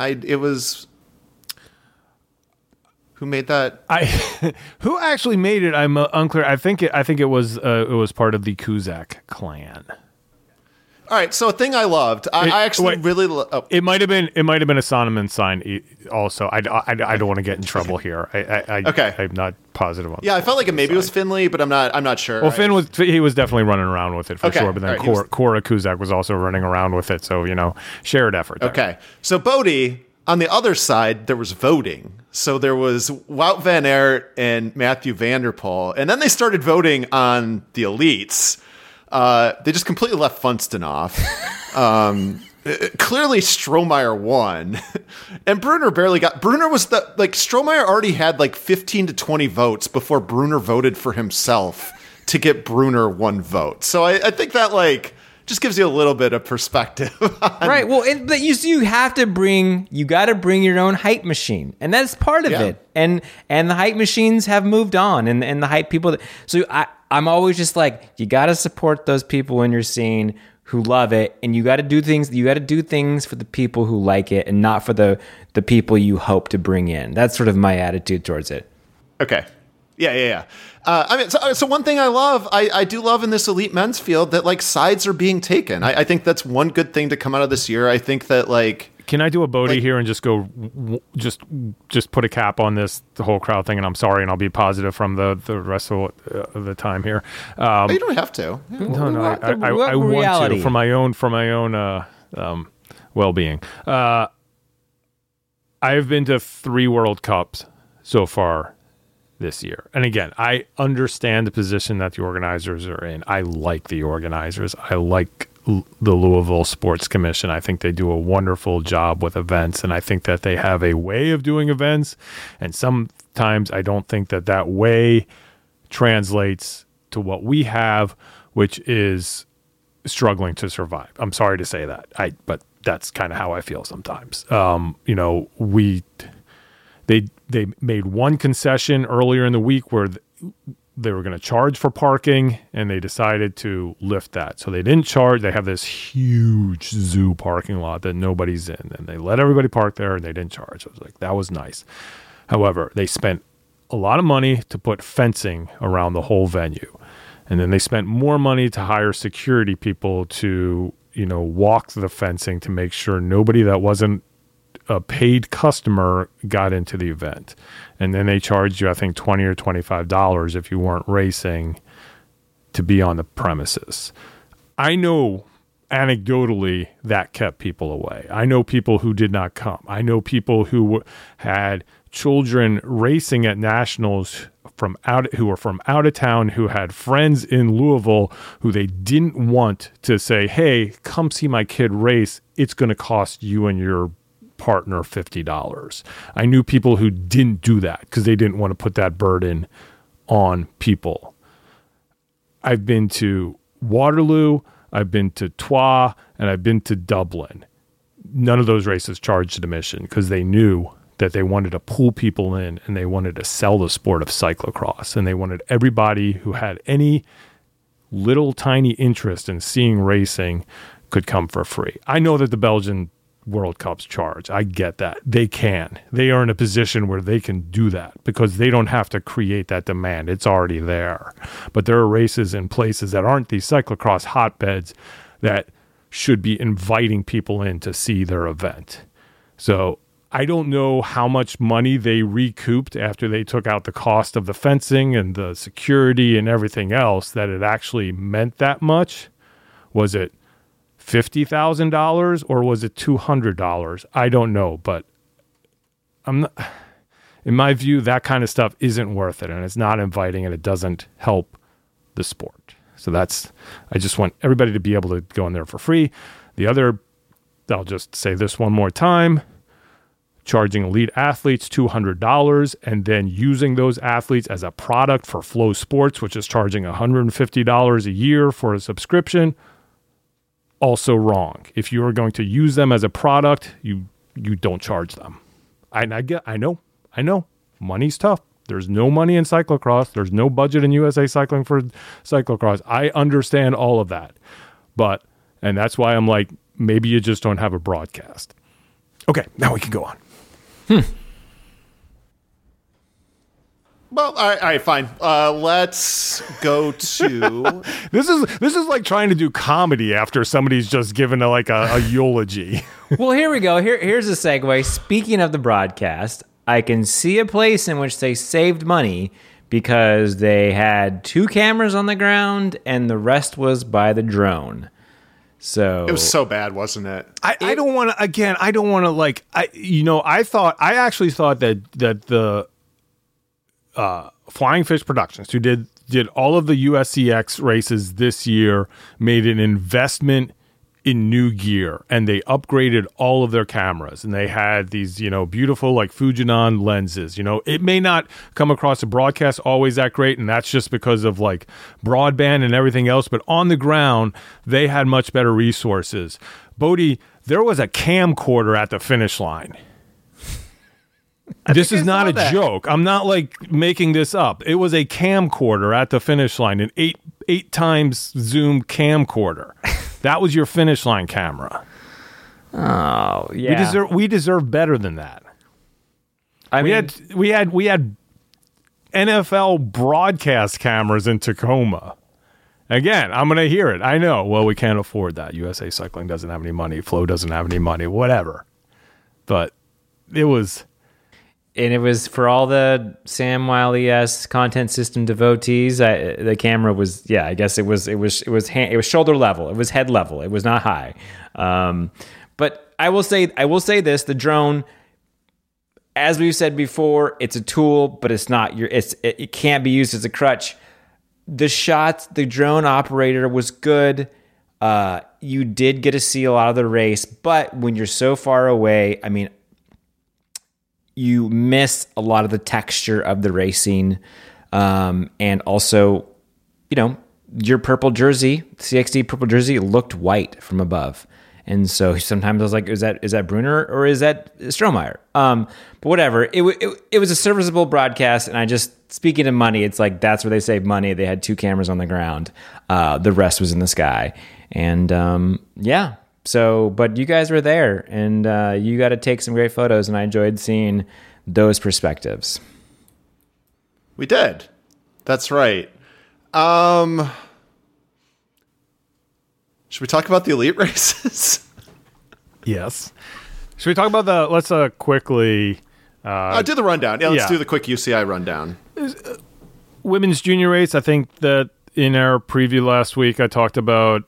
Who made that? Who actually made it? I'm unclear. I think it was part of the Kuzak clan. All right, so a thing I loved. It might have been. It might have been a Sonneman sign. Also, I don't want to get in trouble here. I'm not positive on. Yeah, I felt like it was Finley, but I'm not sure. Well, he was definitely running around with it for sure. But then Cora Kuzak was also running around with it. So shared effort. There. Okay, so Bodhi. On the other side, there was voting. So there was Wout van Aert and Mathieu van der Poel, and then they started voting on the elites. They just completely left Funston off. Clearly Strohmeyer won, and Brunner barely got. Brunner was Strohmeyer already had 15 to 20 votes before Brunner voted for himself to get Brunner one vote. So I think that just gives you a little bit of perspective. Right. Well, but you have to bring your own hype machine, and that's part of it. And the hype machines have moved on, and the hype people. So I'm always just you got to support those people in your scene who love it, and you got to do things. You got to do things for the people who like it, and not for the people you hope to bring in. That's sort of my attitude towards it. Okay. Yeah. So one thing I do love in this elite men's field that sides are being taken. I think that's one good thing to come out of this year. I think that can I do a Bodhi here and just go just put a cap on this, the whole crowd thing? And I'm sorry, and I'll be positive from the rest of the time here. You don't have to. Yeah. No, I want to for my own well-being. I've been to 3 World Cups so far this year. And again, I understand the position that the organizers are in. I like the organizers. I like the Louisville Sports Commission. I think they do a wonderful job with events, and I think that they have a way of doing events. And sometimes I don't think that way translates to what we have, which is struggling to survive. I'm sorry to say that, but that's kind of how I feel sometimes. They made one concession earlier in the week where they were going to charge for parking, and they decided to lift that. So they didn't charge. They have this huge zoo parking lot that nobody's in, and they let everybody park there, and they didn't charge. I was like, that was nice. However, they spent a lot of money to put fencing around the whole venue, and then they spent more money to hire security people to, walk the fencing to make sure nobody that wasn't a paid customer got into the event. And then they charged you, I think, $20 or $25 if you weren't racing to be on the premises. I know anecdotally that kept people away. I know people who did not come. I know people who had children racing at nationals who were from out of town, who had friends in Louisville who they didn't want to say, hey, come see my kid race. It's going to cost you and your partner $50. I knew people who didn't do that because they didn't want to put that burden on people. I've been to Waterloo, I've been to Troyes, and I've been to Dublin. None of those races charged admission because they knew that they wanted to pull people in, and they wanted to sell the sport of cyclocross, and they wanted everybody who had any little tiny interest in seeing racing could come for free. I know that the Belgian World Cup's charge. I get that. They can. They are in a position where they can do that because they don't have to create that demand. It's already there. But there are races and places that aren't these cyclocross hotbeds that should be inviting people in to see their event. So I don't know how much money they recouped after they took out the cost of the fencing and the security and everything else, that it actually meant that much. Was it $50,000 or was it $200? I don't know, but I'm not, in my view, that kind of stuff isn't worth it, and it's not inviting, and it doesn't help the sport. So that's, I just want everybody to be able to go in there for free. The other, I'll just say this one more time, charging elite athletes $200 and then using those athletes as a product for Flow Sports, which is charging $150 a year for a subscription. Also wrong. If you are going to use them as a product, you don't charge them. I know. Money's tough. There's no money in cyclocross. There's no budget in USA Cycling for cyclocross. I understand all of that. But, and that's why I'm like, maybe you just don't have a broadcast. Okay, now we can go on. Well, all right, fine. Let's go to this is like trying to do comedy after somebody's just given a eulogy. Well, here we go. Here's a segue. Speaking of the broadcast, I can see a place in which they saved money because they had 2 cameras on the ground and the rest was by the drone. So it was so bad, wasn't it? I actually thought that the Flying Fish Productions, who did all of the USCX races this year, made an investment in new gear, and they upgraded all of their cameras, and they had these, beautiful Fujinon lenses. It may not come across a broadcast always that great, and that's just because of broadband and everything else, but on the ground they had much better resources. Bodhi, there was a camcorder at the finish line. This is not a joke. I'm not making this up. It was a camcorder at the finish line, an 8 times zoom camcorder. That was your finish line camera. Oh, yeah. We deserve better than that. We had NFL broadcast cameras in Tacoma. Again, I'm going to hear it. I know. Well, we can't afford that. USA Cycling doesn't have any money. Flow doesn't have any money. Whatever. But it was. And it was for all the Sam Wiley-esque content system devotees. The camera was, I guess it was shoulder level. It was head level. It was not high. But I will say this: the drone, as we've said before, it's a tool, but it's not your. It can't be used as a crutch. The shots, the drone operator was good. You did get to see a lot of the race, but when you're so far away, I mean, you miss a lot of the texture of the racing. And also, your purple jersey, CXD purple jersey, looked white from above. And so sometimes I was like, is that Brunner or is that Strohmeyer? But whatever, it was a serviceable broadcast. And I just, speaking of money, it's like, that's where they saved money. They had 2 cameras on the ground. The rest was in the sky. And so, but you guys were there, and you got to take some great photos, and I enjoyed seeing those perspectives. We did. That's right. Should we talk about the elite races? Yes. Should we talk about let's quickly... do the rundown. Yeah, let's do the quick UCI rundown. Women's junior race, I think that in our preview last week, I talked about...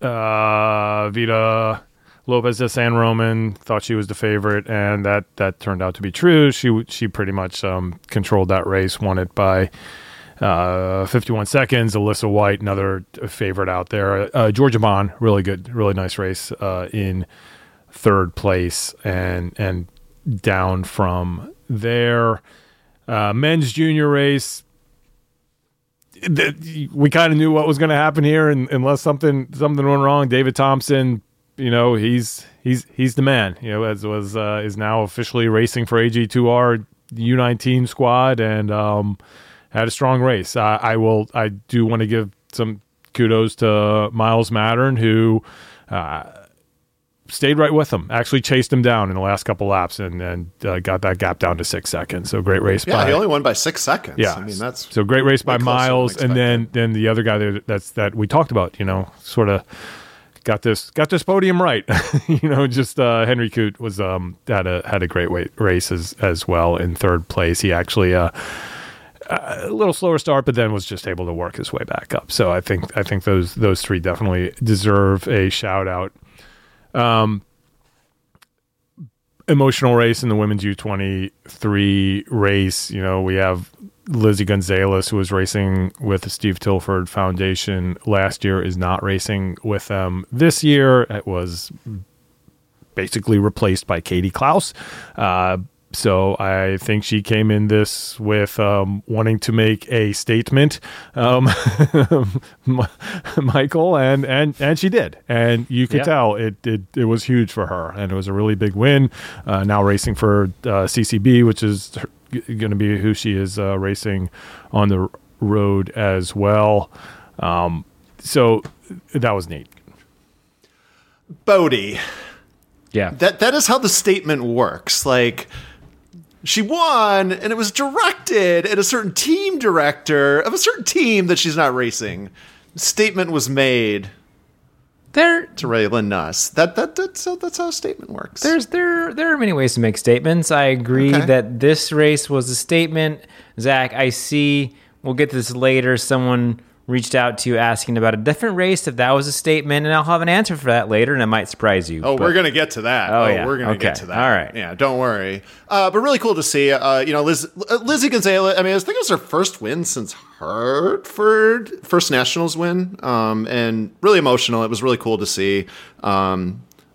Vida Lopez de San Roman, thought she was the favorite, and that turned out to be true. She pretty much controlled that race, won it by 51 seconds. Alyssa White, another favorite out there. Georgia Bond, really good, really nice race in third place and down from there. Men's junior race, we kind of knew what was going to happen here, and unless something went wrong, David Thompson, he's the man. Is now officially racing for AG2R U19 squad, and had a strong race. I do want to give some kudos to Miles Mattern, who stayed right with him, actually chased him down in the last couple laps and got that gap down to 6 seconds. So great race. Yeah, he only won by 6 seconds. Yeah. I mean, that's so great race by Miles. And then the other guy there that we talked about, sort of got this podium right. Henry Coote was, had a great race as well in third place. He actually, a little slower start, but then was just able to work his way back up. So I think those three definitely deserve a shout out. Emotional race in the women's U23 race. We have Lizzie Gonzalez, who was racing with the Steve Tilford Foundation last year, is not racing with them this year. It was basically replaced by Katie Klaus. So I think she came in this with wanting to make a statement, Michael, and she did. And you could tell it was huge for her, and it was a really big win. Now racing for CCB, which is going to be who she is racing on the road as well. So that was neat. Bodie. Yeah. That is how the statement works. Like, she won, and it was directed at a certain team director of a certain team that she's not racing. Statement was made there to Raylan Nuss. That's how a statement works. There are many ways to make statements. I agree that this race was a statement. Zach, I see. We'll get to this later. Someone reached out to you asking about a different race, if that was a statement, and I'll have an answer for that later, and it might surprise you. We're going to get to that. We're going to get to that. All right. Yeah, don't worry. But really cool to see, Lizzie Gonzalez, I mean, I think it was her first win since Hartford, first Nationals win, and really emotional. It was really cool to see.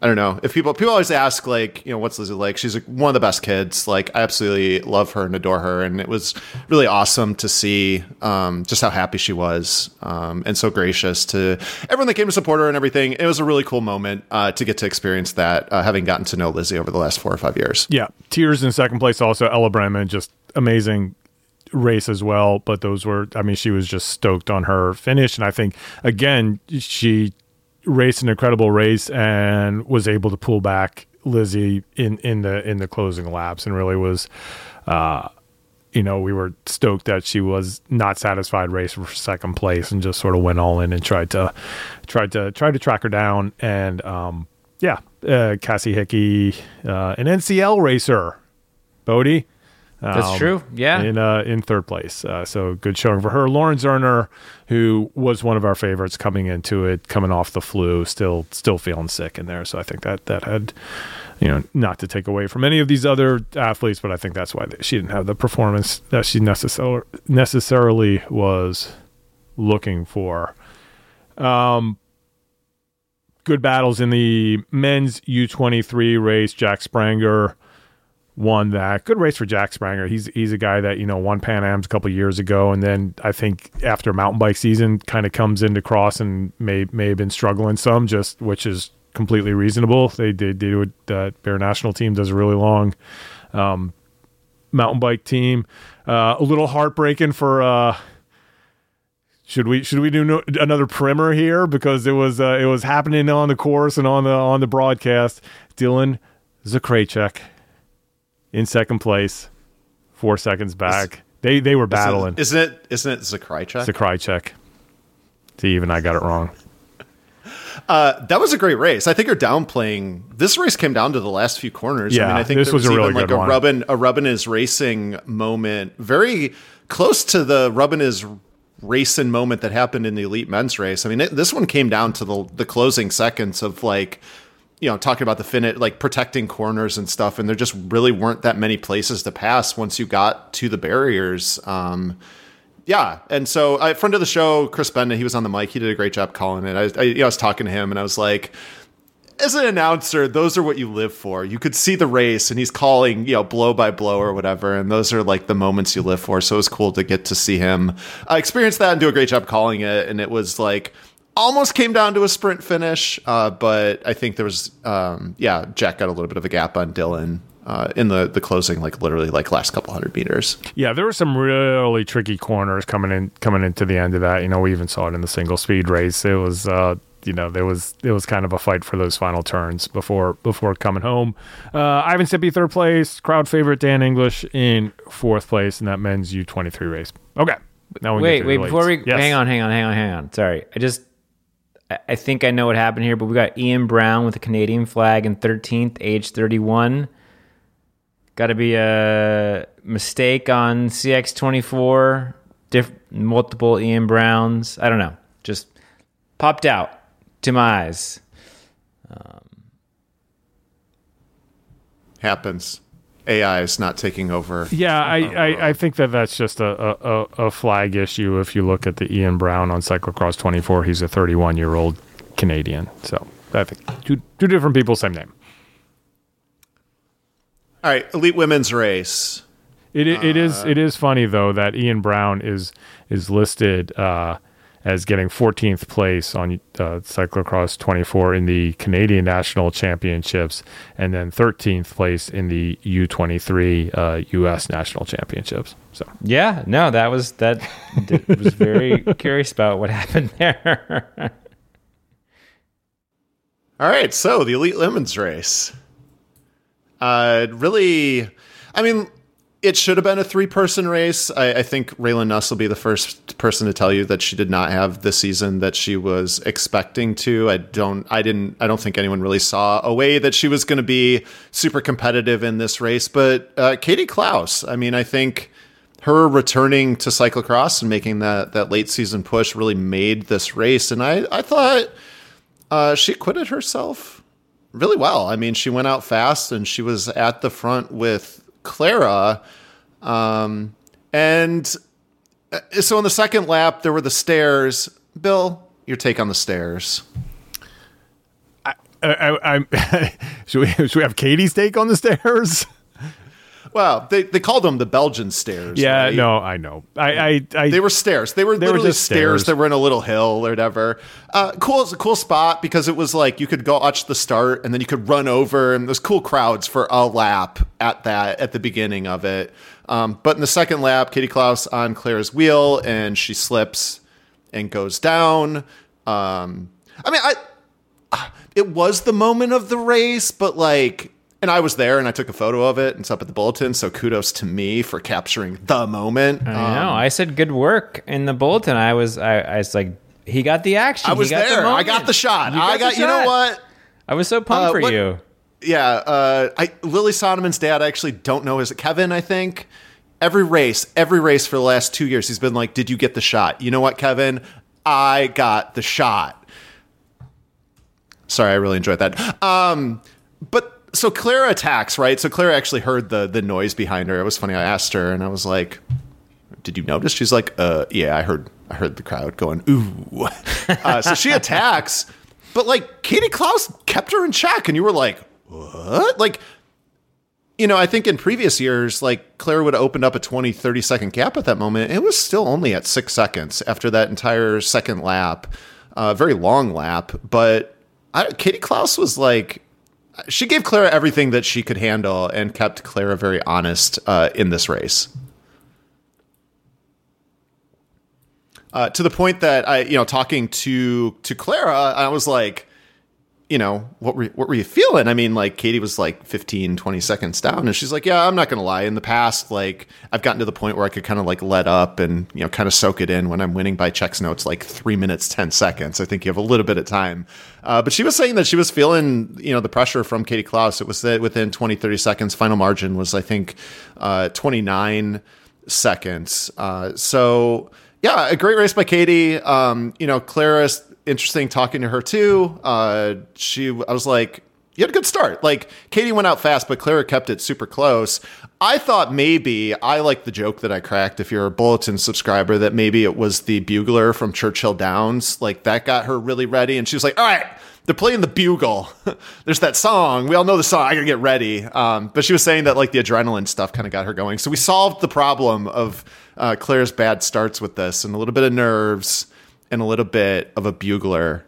I don't know. If people always ask, like, what's Lizzie like? She's like one of the best kids. Like, I absolutely love her and adore her. And it was really awesome to see just how happy she was and so gracious to everyone that came to support her and everything. It was a really cool moment to get to experience that, having gotten to know Lizzie over the last 4 or 5 years. Yeah. Tears in second place. Also, Ella Brennan, just amazing race as well. But those were, I mean, she was just stoked on her finish. And I think, again, she raced an incredible race and was able to pull back Lizzie in the closing laps, and really was, we were stoked that she was not satisfied racing for second place and just sort of went all in and tried to track her down. And Cassie Hickey, an NCL racer, Bodie. That's true. Yeah. In third place. So good showing for her. Lauren Zerner, who was one of our favorites coming into it, coming off the flu, still feeling sick in there. So I think that had, not to take away from any of these other athletes, but I think that's why she didn't have the performance that she necessarily was looking for. Good battles in the men's U23 race. Jack Spranger won that. Good race for Jack Spranger. He's a guy that, won Pan Am's a couple of years ago, and then I think after mountain bike season kind of comes into cross and may have been struggling some, just which is completely reasonable. They do it. Bear National team does a really long mountain bike team. A little heartbreaking for should we do another primer here, because it was happening on the course and on the broadcast. Dylan Zakrajcek in second place, 4 seconds back. They were battling. Isn't it Zakrajcek? Zakrajcek. See, even I got it wrong. That was a great race. I think you're downplaying. This race came down to the last few corners. Yeah, I mean, I think this was a really good one. A Rubbin is racing moment, very close to the Rubbin is racing moment that happened in the elite men's race. I mean, this one came down to the closing seconds of, like, talking about the finish, like protecting corners and stuff. And there just really weren't that many places to pass once you got to the barriers. Yeah. And so a friend of the show, Chris Benda, he was on the mic. He did a great job calling it. I was talking to him and I was like, as an announcer, those are what you live for. You could see the race and he's calling, blow by blow or whatever. And those are like the moments you live for. So it was cool to get to see him experience that and do a great job calling it. And it was like, almost came down to a sprint finish, but I think there was, Jack got a little bit of a gap on Dylan in the closing, like literally like last couple hundred meters. Yeah, there were some really tricky corners coming into the end of that. We even saw it in the single speed race. It was you know, it was kind of a fight for those final turns before coming home. Ivan Sippy, third place. Crowd favorite Dan English in fourth place in that men's U23 race. Okay. Now we wait, before we... Yes. Hang on. Sorry. I think I know what happened here, but we got Ian Brown with the Canadian flag in 13th, age 31. Got to be a mistake on CX24. Multiple Ian Browns. I don't know. Just popped out to my eyes. Happens. AI is not taking over. Yeah, I think that's just a flag issue. If you look at the Ian Brown on Cyclocross 24, he's a 31-year-old Canadian. So I think two different people, same name. All right, elite women's race. It is funny though that Ian Brown is listed as getting 14th place on Cyclocross 24 in the Canadian National Championships, and then 13th place in the U23 U.S. National Championships. So yeah, no, was very curious about what happened there. All right, so the elite women's race. Really, I mean, it should have been a three-person race. I think Raylan Nuss will be the first person to tell you that she did not have the season that she was expecting to. I don't think anyone really saw a way that she was going to be super competitive in this race. But Katie Klaus, I mean, I think her returning to cyclocross and making that late season push really made this race. And I thought she acquitted herself really well. I mean, she went out fast and she was at the front with Clara. And so on the second lap, there were the stairs. Bill, your take on the stairs. Should we have Katie's take on the stairs? Well, they called them the Belgian stairs. Yeah, right? No, I know. They were stairs. They were just stairs that were in a little hill or whatever. Cool. It's a cool spot because it was like you could go watch the start and then you could run over, and there's cool crowds for a lap at the beginning of it. But in the second lap, Katie Klaus on Claire's wheel, and she slips and goes down. It was the moment of the race, but like. And I was there, and I took a photo of it, and it's up at the bulletin, so kudos to me for capturing the moment. I know. I said good work in the bulletin. I was like, he got the action. I was there. I got the shot. You know what? I was so pumped for you. Yeah. Lily Sonneman's dad, I actually don't know. Is it Kevin, I think? Every race for the last 2 years, he's been like, did you get the shot? You know what, Kevin? I got the shot. Sorry, I really enjoyed that. So Clara attacks, right? So Clara actually heard the noise behind her. It was funny. I asked her, and I was like, "Did you notice?" She's like, "Yeah, I heard the crowd going ooh." So she attacks, but like Katie Klaus kept her in check, and you were like, "What?" Like, you know, I think in previous years, like Clara would have opened up a 20-30 second gap at that moment. It was still only at 6 seconds after that entire second lap, very long lap. But Katie Klaus was like. She gave Clara everything that she could handle and kept Clara very honest in this race. To the point that I, you know, talking to Clara, I was like, you know, what were you feeling? I mean, like Katie was like 15, 20 seconds down, and she's like, yeah, I'm not going to lie. In the past, like I've gotten to the point where I could kind of like let up and, you know, kind of soak it in when I'm winning by checks notes, like 3 minutes, 10 seconds. I think you have a little bit of time. But she was saying that she was feeling, you know, the pressure from Katie Klaus. It was that within 20, 30 seconds, final margin was, I think, 29 seconds. So yeah, a great race by Katie. You know, Clara's, interesting talking to her too. I was like, you had a good start. Like Katie went out fast, but Clara kept it super close. I thought maybe I like the joke that I cracked. If you're a bulletin subscriber, that maybe it was the bugler from Churchill Downs. Like that got her really ready, and she was like, "All right, they're playing the bugle." There's that song. We all know the song. I gotta get ready. But she was saying that like the adrenaline stuff kind of got her going. So we solved the problem of Clara's bad starts with this and a little bit of nerves. And a little bit of a bugler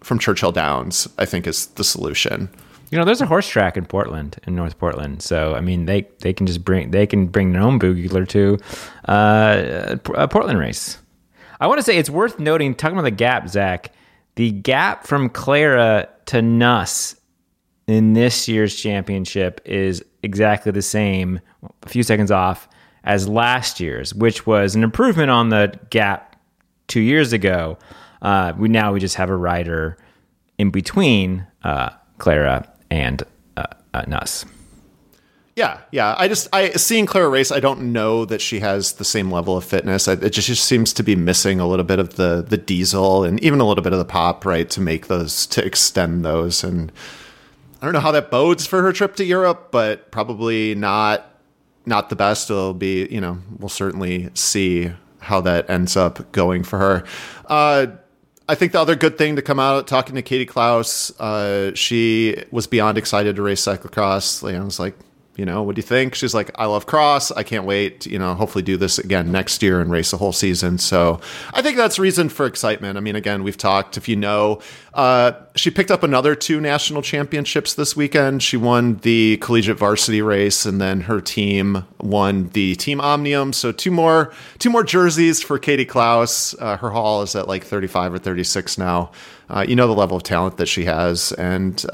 from Churchill Downs, I think, is the solution. You know, there's a horse track in Portland, in North Portland. So, I mean, they can bring their own bugler to a Portland race. I want to say it's worth noting, talking about the gap, Zach, The gap from Clara to Nuss in this year's championship is exactly the same, a few seconds off, as last year's, which was an improvement on the gap 2 years ago. We just have a rider in between Clara and Nuss. Yeah. I seeing Clara race, I don't know that she has the same level of fitness. It just seems to be missing a little bit of the diesel and even a little bit of the pop, right, to extend those. And I don't know how that bodes for her trip to Europe, but probably not the best. It'll be, we'll certainly see how that ends up going for her. I think the other good thing to come out talking to Katie Klaus, she was beyond excited to race cyclocross. I was like, what do you think? She's like, I love cross. I can't wait to, hopefully do this again next year and race the whole season. So I think that's reason for excitement. I mean, again, we've talked, she picked up another two national championships this weekend. She won the collegiate varsity race, and then her team won the team Omnium. So two more jerseys for Katie Klaus. Her haul is at like 35 or 36 now. The level of talent that she has. And,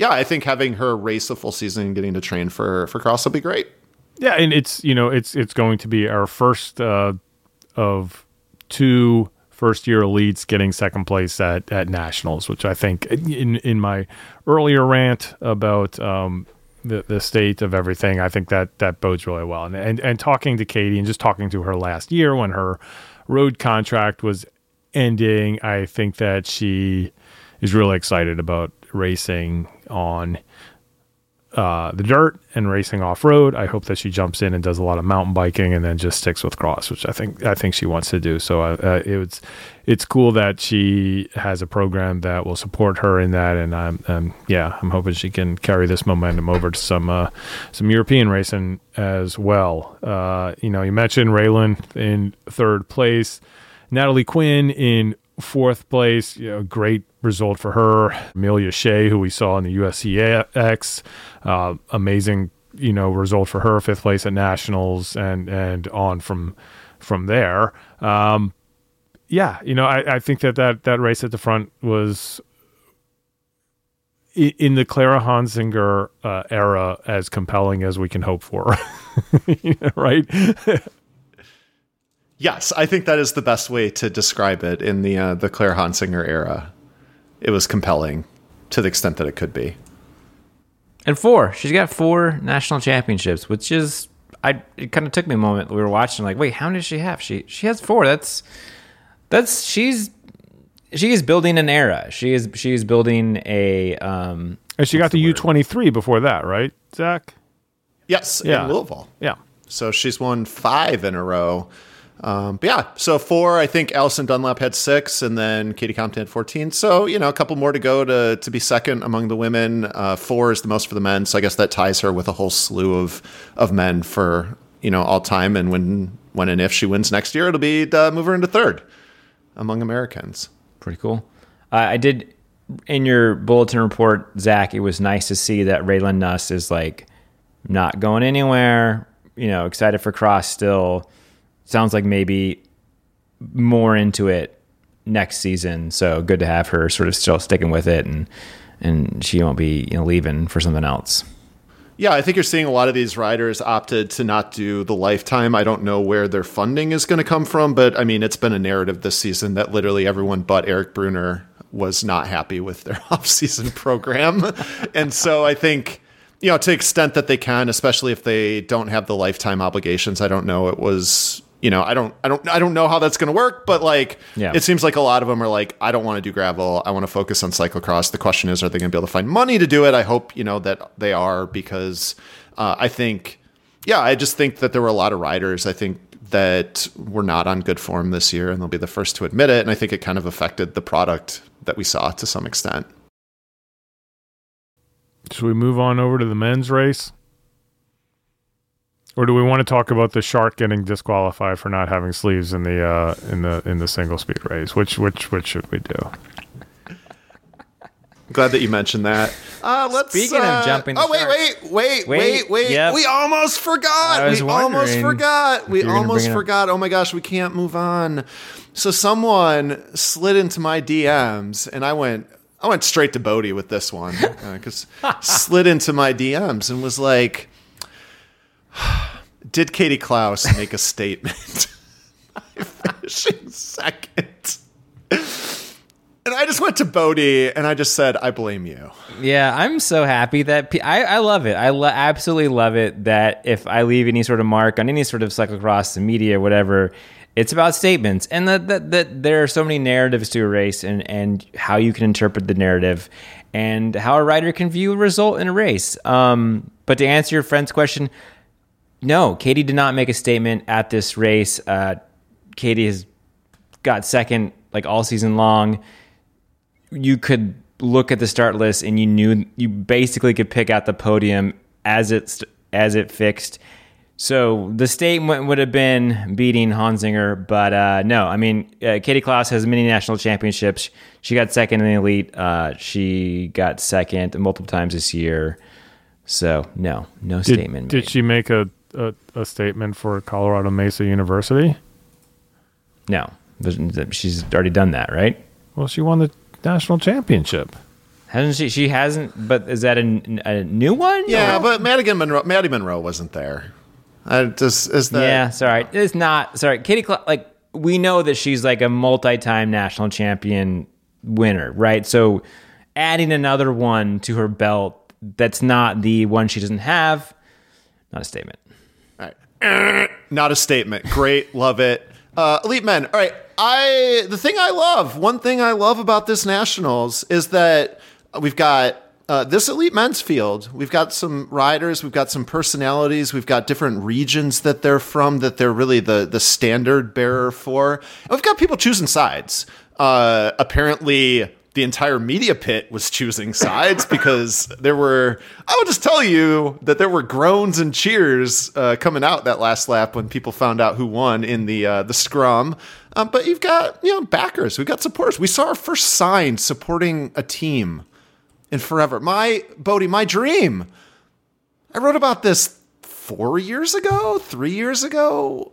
yeah, I think having her race the full season and getting to train for cross will be great. Yeah, and it's going to be our first of two first-year elites getting second place at Nationals, which I think in my earlier rant about the state of everything, I think that bodes really well. And talking to Katie and just talking to her last year when her road contract was ending, I think that she is really excited about racing on the dirt and racing off-road. I hope that she jumps in and does a lot of mountain biking and then just sticks with cross, which I think she wants to do. So it's cool that she has a program that will support her in that, and I'm hoping she can carry this momentum over to some European racing as well. You mentioned Raylan in third place, Natalie Quinn in fourth place, great result for her. Amelia Shea, who we saw in the USCX, amazing, result for her, fifth place at Nationals, and on from there. I think that race at the front was in the Clara Honzinger era as compelling as we can hope for, right? Yes, I think that is the best way to describe it. In the Claire Honsinger era, it was compelling to the extent that it could be. And she's got four national championships, which is, it kind of took me a moment. We were watching, like, wait, how many does she have? She has four. She is building an era. She is building a. And she got the U23 before that, right, Zach? Yes, yeah. In Louisville. Yeah. So she's won five in a row. So four, I think Allison Dunlap had six, and then Katie Compton had 14. So, a couple more to go to be second among the women. Four is the most for the men. So I guess that ties her with a whole slew of men for, all time. And when and if she wins next year, it'll be to move her into third among Americans. Pretty cool. I did, in your bulletin report, Zach, it was nice to see that Raylan Nuss is like not going anywhere, excited for cross still. Sounds like maybe more into it next season. So good to have her sort of still sticking with it, and she won't be leaving for something else. Yeah, I think you're seeing a lot of these riders opted to not do the lifetime. I don't know where their funding is going to come from, but I mean, it's been a narrative this season that literally everyone but Eric Brunner was not happy with their off-season program. And so I think, to the extent that they can, especially if they don't have the lifetime obligations, I don't know. It was... I don't know how that's going to work, but It seems like a lot of them are like, I don't want to do gravel. I want to focus on cyclocross. The question is, are they going to be able to find money to do it? I hope, that they are, because I just think that there were a lot of riders, I think, that were not on good form this year, and they'll be the first to admit it. And I think it kind of affected the product that we saw to some extent. Should we move on over to the men's race? Or do we want to talk about the shark getting disqualified for not having sleeves in the single speed race? Which should we do? Glad that you mentioned that. Let's, Speaking of jumping the wait. Yep. We almost forgot. We almost forgot. Oh my gosh, we can't move on. So someone slid into my DMs, and I went straight to Bodhi with this one, because slid into my DMs and was like, did Katie Klaus make a statement? I'm finishing second. And I just went to Bodhi and I just said, I blame you. Yeah, I'm so happy that I love it. I absolutely love it that if I leave any sort of mark on any sort of cyclocross, the media, whatever, it's about statements. And that there are so many narratives to erase and how you can interpret the narrative and how a rider can view a result in a race. But to answer your friend's question, no, Katie did not make a statement at this race. Katie has got second like all season long. You could look at the start list and you basically could pick out the podium as it fixed. So the statement would have been beating Hansinger, but no. I mean, Katie Klaus has many national championships. She got second in the elite. She got second multiple times this year. So no statement. Did she make a statement for Colorado Mesa University? No, she's already done that, right? Well, she won the national championship. Hasn't she? She hasn't. But is that a new one? Yeah, or? But Maddie Monroe wasn't there. Yeah, sorry, it's not. Sorry, Katie Klaus. Like, we know that she's like a multi-time national champion winner, right? So adding another one to her belt. That's not the one she doesn't have. Not a statement. All right. Not a statement. Great. Love it. Elite men. All right. One thing I love about this Nationals is that we've got this elite men's field. We've got some riders. We've got some personalities. We've got different regions that they're from, that they're really the standard bearer for. And we've got people choosing sides. Apparently, the entire media pit was choosing sides because I will just tell you that there were groans and cheers coming out that last lap when people found out who won in the scrum. But you've got, backers. We've got supporters. We saw our first sign supporting a team in forever. My dream. I wrote about this 3 years ago.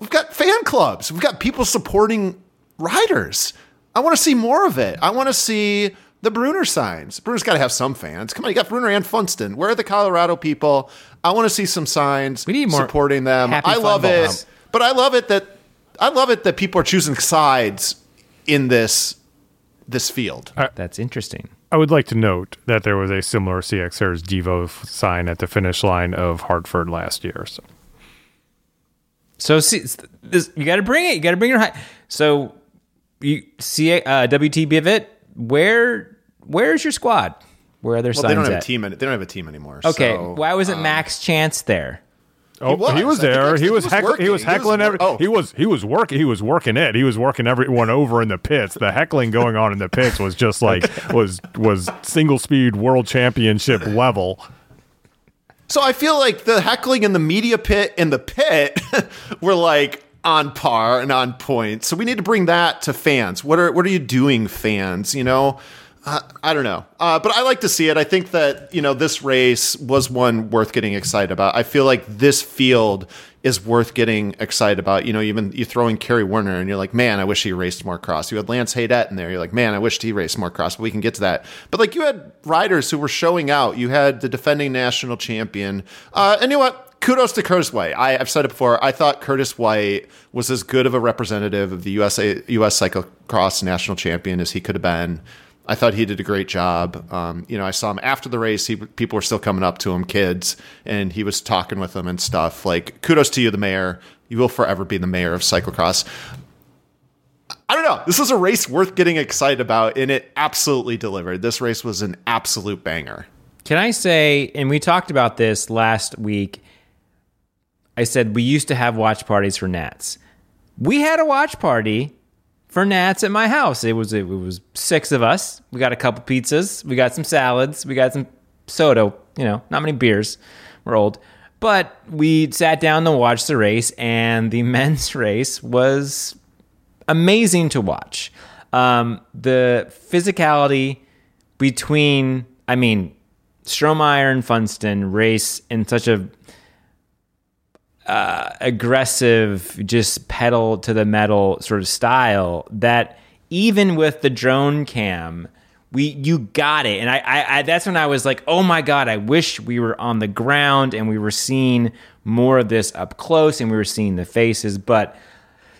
We've got fan clubs. We've got people supporting riders. I want to see more of it. I want to see the Bruner signs. Bruner's got to have some fans. Come on, you got Bruner and Funston. Where are the Colorado people? I want to see some signs. We need more supporting them. I love it. But I love it that people are choosing sides in this field. That's interesting. I would like to note that there was a similar CX Hairs Devo sign at the finish line of Hartford last year. So see, this, you got to bring it. You got to bring your high. So you see WT Bivett, where's your squad? Where are their signs? They don't have a team. They don't have a team anymore. Okay, so, why wasn't Max Chance there? Oh, he was there. He was heckling. He was working. He was working it. He was working everyone over in the pits. The heckling going on in the pits was just like was single speed world championship level. So I feel like the heckling in the media pit and the pit were like on par and on point. So we need to bring that to fans. What are you doing, fans? I don't know. But I like to see it. I think that, this race was one worth getting excited about. I feel like this field is worth getting excited about. Even you throw in Kerry Werner and you're like, man, I wish he raced more cross. You had Lance Haydette in there. You're like, man, I wish he raced more cross, but we can get to that. But like, you had riders who were showing out. You had the defending national champion. And you know what? Kudos to Curtis White. I've said it before. I thought Curtis White was as good of a representative of the U.S. cyclocross national champion as he could have been. I thought he did a great job. I saw him after the race. People were still coming up to him, kids, and he was talking with them and stuff. Like, kudos to you, the mayor. You will forever be the mayor of cyclocross. I don't know. This was a race worth getting excited about, and it absolutely delivered. This race was an absolute banger. Can I say, and we talked about this last week, I said, we used to have watch parties for Nats. We had a watch party for Nats at my house. It was 6 of us. We got a couple pizzas. We got some salads. We got some soda. Not many beers. We're old. But we sat down to watch the race, and the men's race was amazing to watch. The physicality, between, I mean, Strohmeyer and Funston race in such a aggressive, just pedal to the metal sort of style that even with the drone cam, you got it. And I that's when I was like, oh my God, I wish we were on the ground and we were seeing more of this up close and we were seeing the faces. But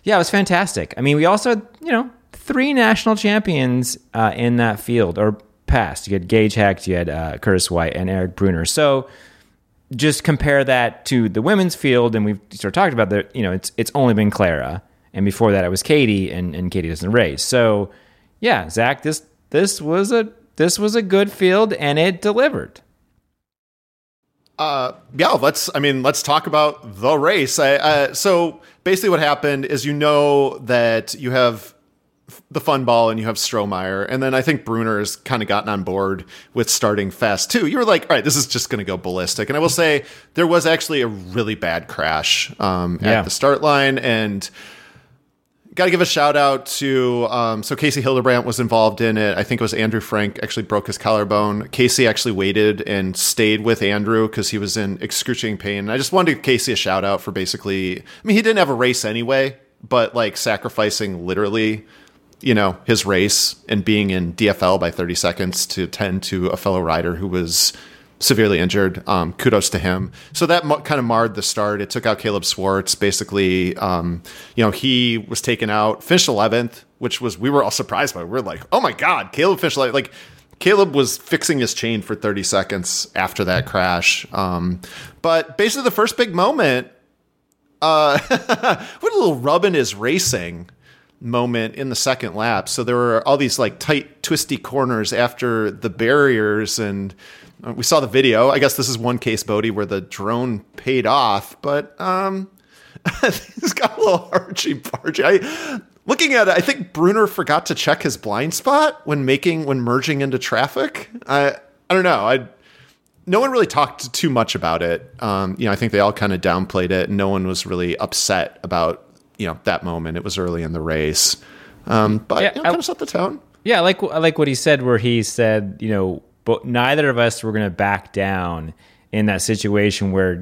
yeah, it was fantastic. I mean, we also had, three national champions in that field, or past. You had Gage Hecht, you had Curtis White, and Eric Brunner. So just compare that to the women's field, and we've sort of talked about that, it's only been Clara, and before that it was Katie, and Katie doesn't race. So yeah, Zach, this was a good field, and it delivered. Yeah, let's talk about the race. So basically what happened is, that you have the fun ball and you have Strohmeyer. And then I think Brunner has kind of gotten on board with starting fast too. You were like, all right, this is just going to go ballistic. And I will say there was actually a really bad crash at the start line, and got to give a shout out to, so Casey Hildebrandt was involved in it. I think it was Andrew Frank actually broke his collarbone. Casey actually waited and stayed with Andrew because he was in excruciating pain. And I just wanted to give Casey a shout out for basically, he didn't have a race anyway, but like sacrificing literally, his race and being in DFL by 30 seconds to tend to a fellow rider who was severely injured. Kudos to him. So that kind of marred the start. It took out Caleb Swartz. Basically, he was taken out, finished 11th, which was, we were all surprised by. We were like, oh my God, Caleb finished 11th. Like, Caleb was fixing his chain for 30 seconds after that crash. But basically the first big moment, what a little Rubbin is racing moment in the second lap. So there were all these like tight, twisty corners after the barriers, and we saw the video. I guess this is one case, Bodie, where the drone paid off, but it's got a little argy-bargy. Looking at it, I think Brunner forgot to check his blind spot when merging into traffic. I don't know. No one really talked too much about it. I think they all kind of downplayed it. No one was really upset about that moment. It was early in the race, but yeah, kind of set the tone. Yeah, I like what he said, where he said, but neither of us were going to back down in that situation where,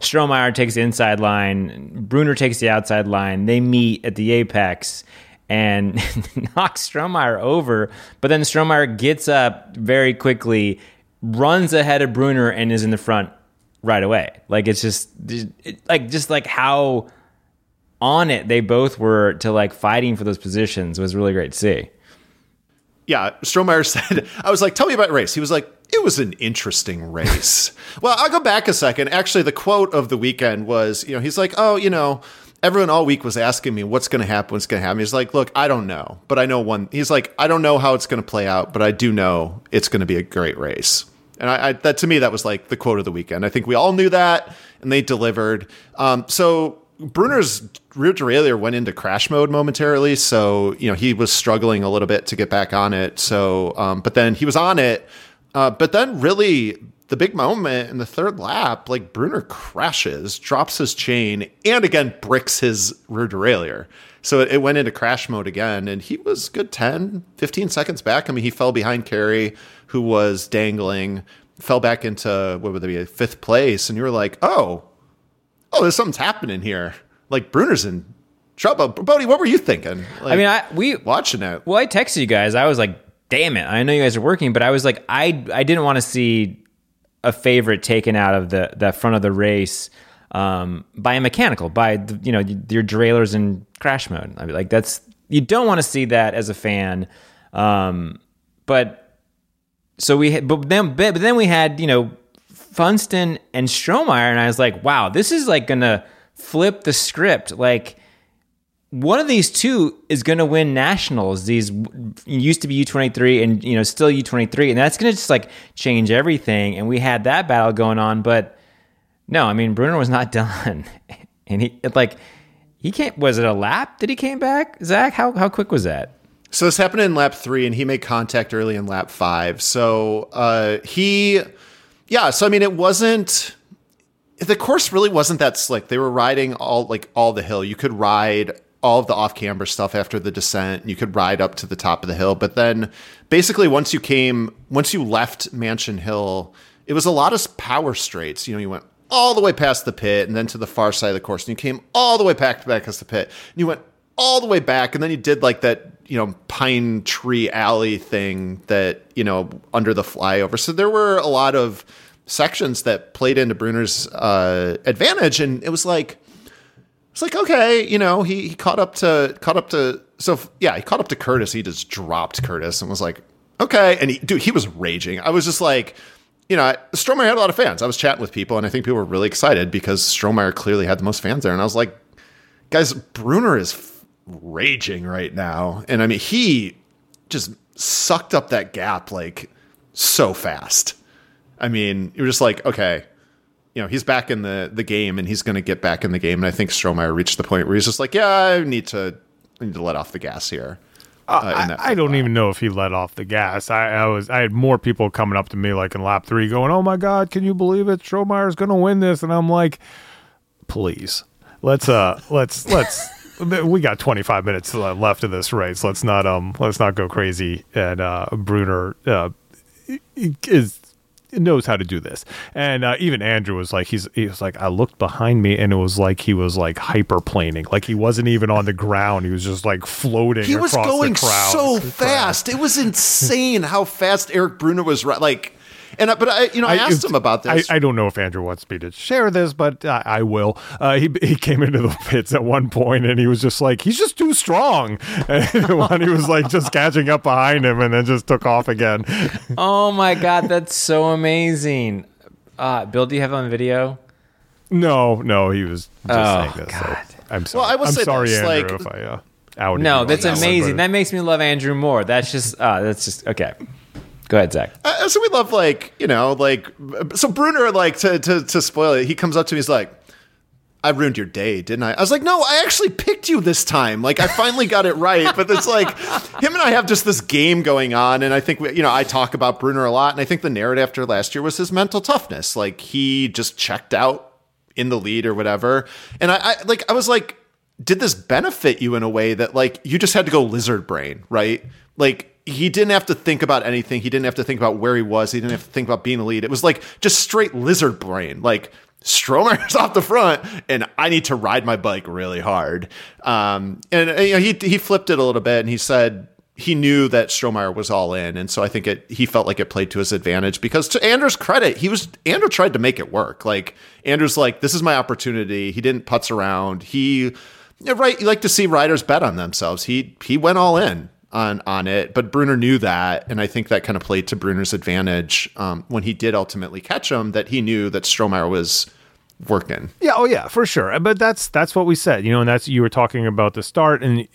Strohmeyer takes the inside line, Brunner takes the outside line, they meet at the apex and knocks Strohmeyer over, but then Strohmeyer gets up very quickly, runs ahead of Brunner, and is in the front right away. Like, it's just how on it they both were to fighting for those positions was really great to see. Yeah, Strohmeyer said, I was like, tell me about race. He was like, it was an interesting race. Well, I'll go back a second. Actually, the quote of the weekend was, he's like, oh, everyone all week was asking me what's going to happen. He's like, look, I don't know, but I know one. He's like, I don't know how it's going to play out, but I do know it's going to be a great race. And that to me, that was like the quote of the weekend. I think we all knew that, and they delivered. So Brunner's rear derailleur went into crash mode momentarily, so he was struggling a little bit to get back on it. So, but then he was on it. But then, really, the big moment in the third lap, Brunner crashes, drops his chain, and again bricks his rear derailleur. So it went into crash mode again, and he was good 10, 15 seconds back. He fell behind Carey, who was dangling, fell back into fifth place, and you were like, oh, there's something's happening here. Brunner's in trouble. Bodie, what were you thinking? We watching it. Well, I texted you guys. I was like, damn it. I know you guys are working, but I was like, I didn't want to see a favorite taken out of the front of the race by a mechanical, by your derailleurs in crash mode. You don't want to see that as a fan. But then we had, Funston and Strohmeyer, and I was like, wow, this is gonna flip the script. One of these two is gonna win nationals. These used to be U23 and still U23, and that's gonna just change everything. And we had that battle going on, but no, Brunner was not done. And was it a lap that he came back? Zach, how quick was that? So this happened in lap 3, and he made contact early in lap 5. So it wasn't, the course really wasn't that slick. They were riding all the hill. You could ride all of the off-camber stuff after the descent. You could ride up to the top of the hill. But then basically once you left Mansion Hill, it was a lot of power straights. You know, you went all the way past the pit and then to the far side of the course. And you came all the way back past the pit. And you went all the way back. And then you did like that, you know, Pine Tree Alley thing that, you know, under the flyover. So there were a lot of sections that played into Brunner's advantage. And it was like, okay, you know, he caught up to Curtis. He just dropped Curtis and was like, okay. And he was raging. I was just like, you know, Strohmeyer had a lot of fans. I was chatting with people and I think people were really excited because Strohmeyer clearly had the most fans there. And I was like, guys, Brunner is raging right now. And I mean, he just sucked up that gap like so fast. I mean, you're just like, okay, you know, he's back in the game and he's going to get back in the game. And I think Strohmeyer reached the point where he's just like, yeah, I need to let off the gas here. I don't even know if he let off the gas. I had more people coming up to me like in lap three going, oh my God, can you believe it? Strohmeyer's going to win this. And I'm like, please, let's we got 25 minutes left of this race. Let's not go crazy. And Brunner knows how to do this. And even Andrew was like, he was like, I looked behind me and it was like he was like hyperplaning. Like he wasn't even on the ground. He was just like floating across the crowd. He was going so fast. It was insane how fast Eric Brunner was. Like, and I asked him about this. I don't know if Andrew wants me to share this, but I will. He came into the pits at one point, and he was just like, he's just too strong. And he was like just catching up behind him, and then just took off again. Oh my God, that's so amazing! Bill, do you have on video? No, he was just saying this. God. So I'm sorry. Well, I was sorry, Andrew. Like, if I outed you that's amazing. That makes me love Andrew more. That's just okay. Go ahead, Zach. So we love, like, you know, like, so Brunner, like, to spoil it, he comes up to me, he's like, I ruined your day, didn't I? I was like, no, I actually picked you this time. Like, I finally got it right. But it's like, him and I have just this game going on. And I think, you know, I talk about Brunner a lot. And I think the narrative after last year was his mental toughness. Like, he just checked out in the lead or whatever. And I was like, did this benefit you in a way that, like, you just had to go lizard brain, right? Like, he didn't have to think about anything. He didn't have to think about where he was. He didn't have to think about being the lead. It was like just straight lizard brain. Like, Strohmeyer's off the front, and I need to ride my bike really hard. And you know, he flipped it a little bit, and he said he knew that Strohmeyer was all in, and so I think he felt like it played to his advantage because, to Andrew's credit, Andrew tried to make it work. Like, Andrew's like, this is my opportunity. He didn't putz around. You like to see riders bet on themselves. He went all in on it, but Brunner knew that, and I think that kind of played to Brunner's advantage when he did ultimately catch him, that he knew that Strohmeyer was working. Yeah, oh yeah, for sure. But that's what we said, you know, and that's, you were talking about the start, and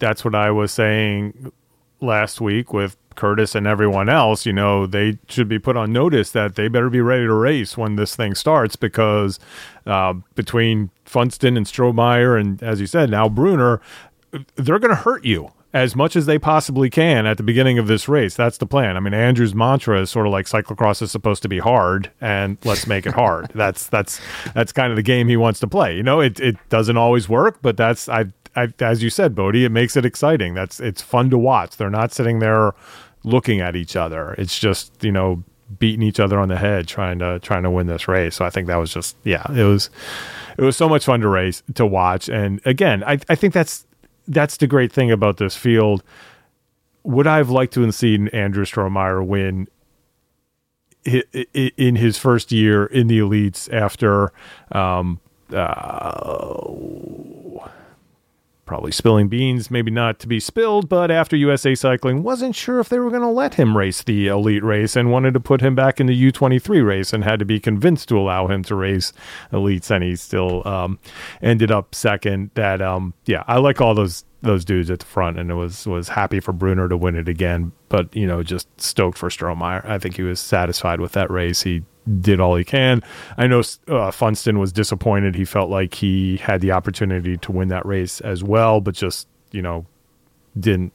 that's what I was saying last week with Curtis and everyone else. You know, they should be put on notice that they better be ready to race when this thing starts, because between Funston and Strohmeyer, and as you said, now Brunner, they're going to hurt you as much as they possibly can at the beginning of this race. That's the plan. I mean, Andrew's mantra is sort of like cyclocross is supposed to be hard, and let's make it hard. That's kind of the game he wants to play. You know, it doesn't always work, but that's, I as you said, Bodhi, it makes it exciting. It's fun to watch. They're not sitting there looking at each other. It's just, you know, beating each other on the head, trying to win this race. So I think that was just, yeah, it was so much fun to race, to watch. And again, I think that's the great thing about this field. Would I have liked to have seen Andrew Strohmeyer win in his first year in the elites after probably spilling beans, maybe not to be spilled, but after USA Cycling wasn't sure if they were going to let him race the elite race and wanted to put him back in the U23 race and had to be convinced to allow him to race elites, and he still ended up second. That I like all those dudes at the front, and it was happy for Brunner to win it again, but, you know, just stoked for Strohmeyer. I think he was satisfied with that race. He did all he can. I know Funston was disappointed. He felt like he had the opportunity to win that race as well, but just, you know, didn't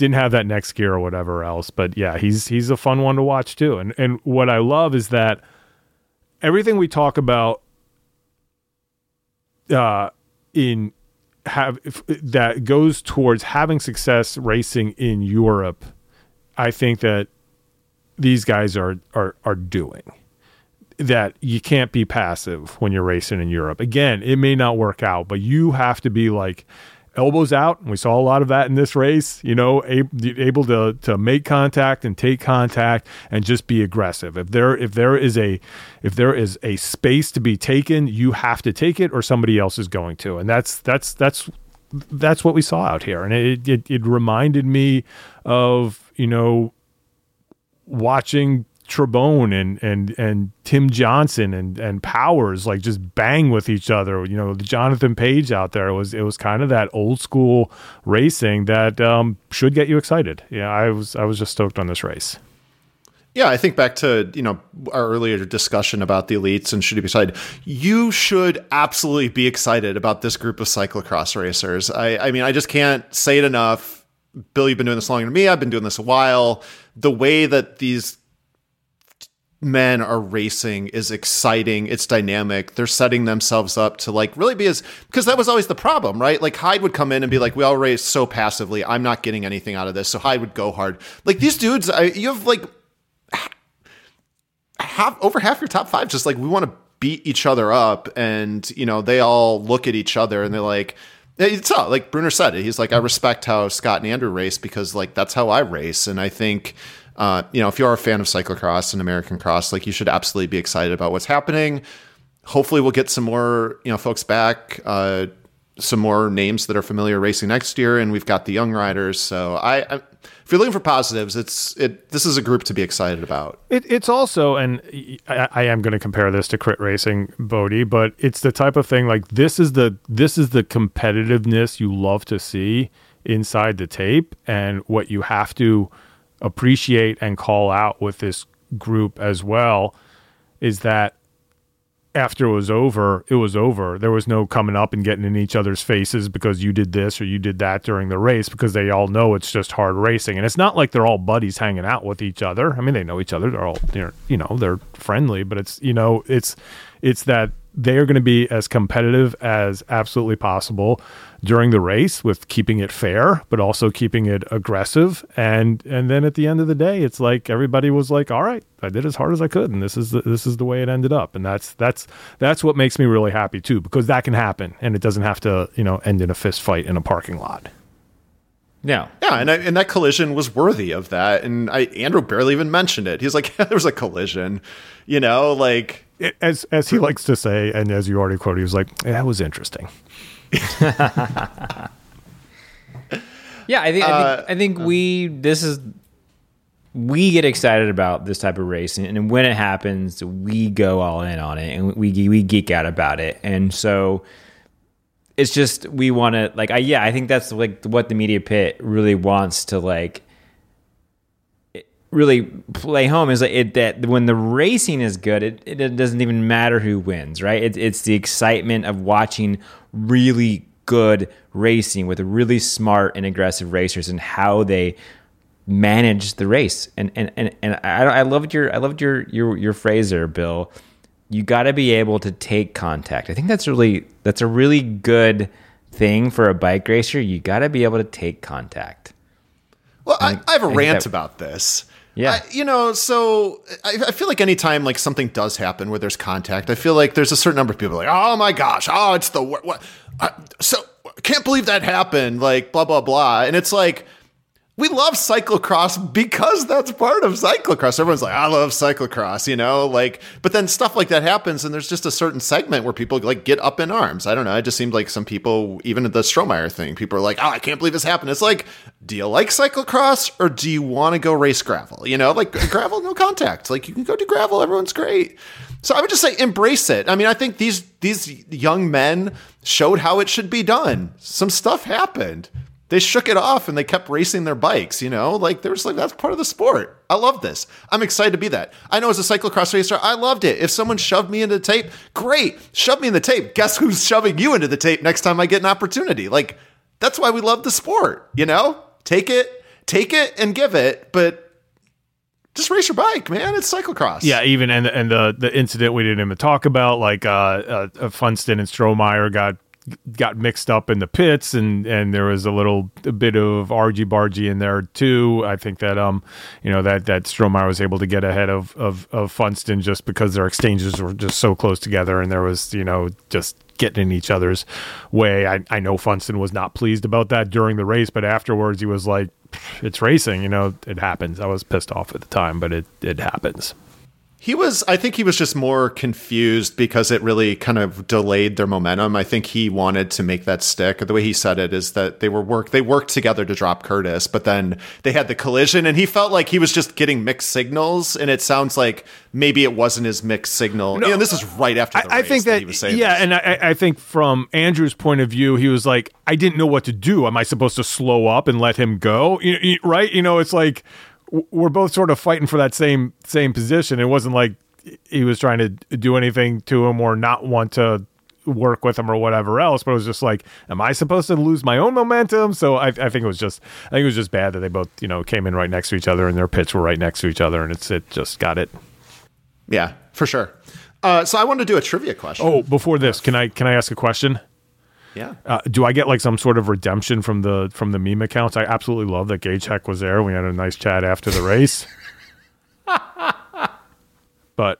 have that next gear or whatever else. But yeah, he's a fun one to watch too. And what I love is that everything we talk about in that goes towards having success racing in Europe, I think that these guys are doing. That you can't be passive when you're racing in Europe. Again, it may not work out, but you have to be like elbows out. And we saw a lot of that in this race, you know, able to make contact and take contact and just be aggressive. If there is a space to be taken, you have to take it or somebody else is going to. And that's what we saw out here. And it reminded me of, you know, watching Trebone and Tim Johnson and Powers like just bang with each other. You know, the Jonathan Page out there it was kind of that old school racing that should get you excited. Yeah, I was just stoked on this race. Yeah, I think back to, you know, our earlier discussion about the elites and should you be excited. You should absolutely be excited about this group of cyclocross racers. I mean, I just can't say it enough. Bill, you've been doing this longer than me. I've been doing this a while. The way that these men are racing is exciting. It's dynamic. They're setting themselves up to like really be because that was always the problem, right? Like Hyde would come in and be like, we all race so passively. I'm not getting anything out of this. So Hyde would go hard. Like these dudes, you have like over half your top five, just like, we want to beat each other up. And, you know, they all look at each other and they're like, it's all like Brunner said it. He's like, I respect how Scott and Andrew race because like, that's how I race. And I think, you know, if you are a fan of cyclocross and American cross, like you should absolutely be excited about what's happening. Hopefully we'll get some more, you know, folks back, some more names that are familiar racing next year. And we've got the young riders. So I if you're looking for positives, this is a group to be excited about. It's also, and I am going to compare this to crit racing, Bodie, but it's the type of thing like this is the competitiveness you love to see inside the tape and what you have to appreciate and call out with this group as well is that after it was over. There was no coming up and getting in each other's faces because you did this or you did that during the race, because they all know it's just hard racing. And it's not like they're all buddies hanging out with each other. I mean, they know each other. They're all, you know, they're friendly, but it's, you know, it's that they are going to be as competitive as absolutely possible during the race with keeping it fair, but also keeping it aggressive. And then at the end of the day, it's like, everybody was like, all right, I did as hard as I could. And this is the way it ended up. And that's what makes me really happy too, because that can happen and it doesn't have to, you know, end in a fist fight in a parking lot. Yeah. Yeah. And that collision was worthy of that. And Andrew barely even mentioned it. He's like, there was a collision, you know, like, as he likes to say, and as you already quoted, he was like, yeah, that was interesting. Yeah, I think we get excited about this type of race, and when it happens, we go all in on it, and we geek out about it, and so it's just we want to like I think that's like what the media pit really wants to like really play home is like it that when the racing is good, it doesn't even matter who wins, right? It's the excitement of watching really good racing with really smart and aggressive racers and how they manage the race. And I loved your phrase there, Bill. You got to be able to take contact. I think that's a really good thing for a bike racer. You got to be able to take contact. Well, I have a rant about this. Yeah. I feel like anytime like something does happen where there's contact, I feel like there's a certain number of people like, oh my gosh, oh, it's the what? So can't believe that happened, like blah, blah, blah. And it's like, we love cyclocross because that's part of cyclocross. Everyone's like, I love cyclocross, you know, like, but then stuff like that happens and there's just a certain segment where people like get up in arms. I don't know. It just seemed like some people, even at the Strohmeyer thing, people are like, oh, I can't believe this happened. It's like, do you like cyclocross or do you want to go race gravel? You know, like gravel, no contact. Like you can go do gravel. Everyone's great. So I would just say embrace it. I mean, I think these young men showed how it should be done. Some stuff happened. They shook it off and they kept racing their bikes, you know, like they were just like, that's part of the sport. I love this. I'm excited to be that. I know as a cyclocross racer, I loved it. If someone shoved me into the tape, great. Shove me in the tape. Guess who's shoving you into the tape next time I get an opportunity? Like, that's why we love the sport, you know, take it and give it, but just race your bike, man. It's cyclocross. Yeah, even and the incident we didn't even talk about, like Funston and Strohmeyer got got mixed up in the pits, and there was a bit of argy-bargy in there too. I think that that Strohmeyer was able to get ahead of Funston just because their exchanges were just so close together, and there was just getting in each other's way. I know Funston was not pleased about that during the race, but afterwards he was like, it's racing, it happens. I was pissed off at the time, but it happens. I think he was just more confused because it really kind of delayed their momentum. I think he wanted to make that stick. The way he said it is that they worked together to drop Curtis, but then they had the collision, and he felt like he was just getting mixed signals, and it sounds like maybe it wasn't his mixed signal. No, this is right after the race. I think that he was saying this. And I think from Andrew's point of view, he was like, I didn't know what to do. Am I supposed to slow up and let him go? Right? It's like, we're both sort of fighting for that same position. It wasn't like he was trying to do anything to him or not want to work with him or whatever else, but it was just like, am I supposed to lose my own momentum? So I think it was just bad that they both, came in right next to each other, and their pits were right next to each other, and it just got it. Yeah, for sure. So I wanted to do a trivia question. Oh, before this, can I ask a question? Yeah. Do I get like some sort of redemption from the meme accounts? I absolutely love that Gage Heck was there. We had a nice chat after the race. But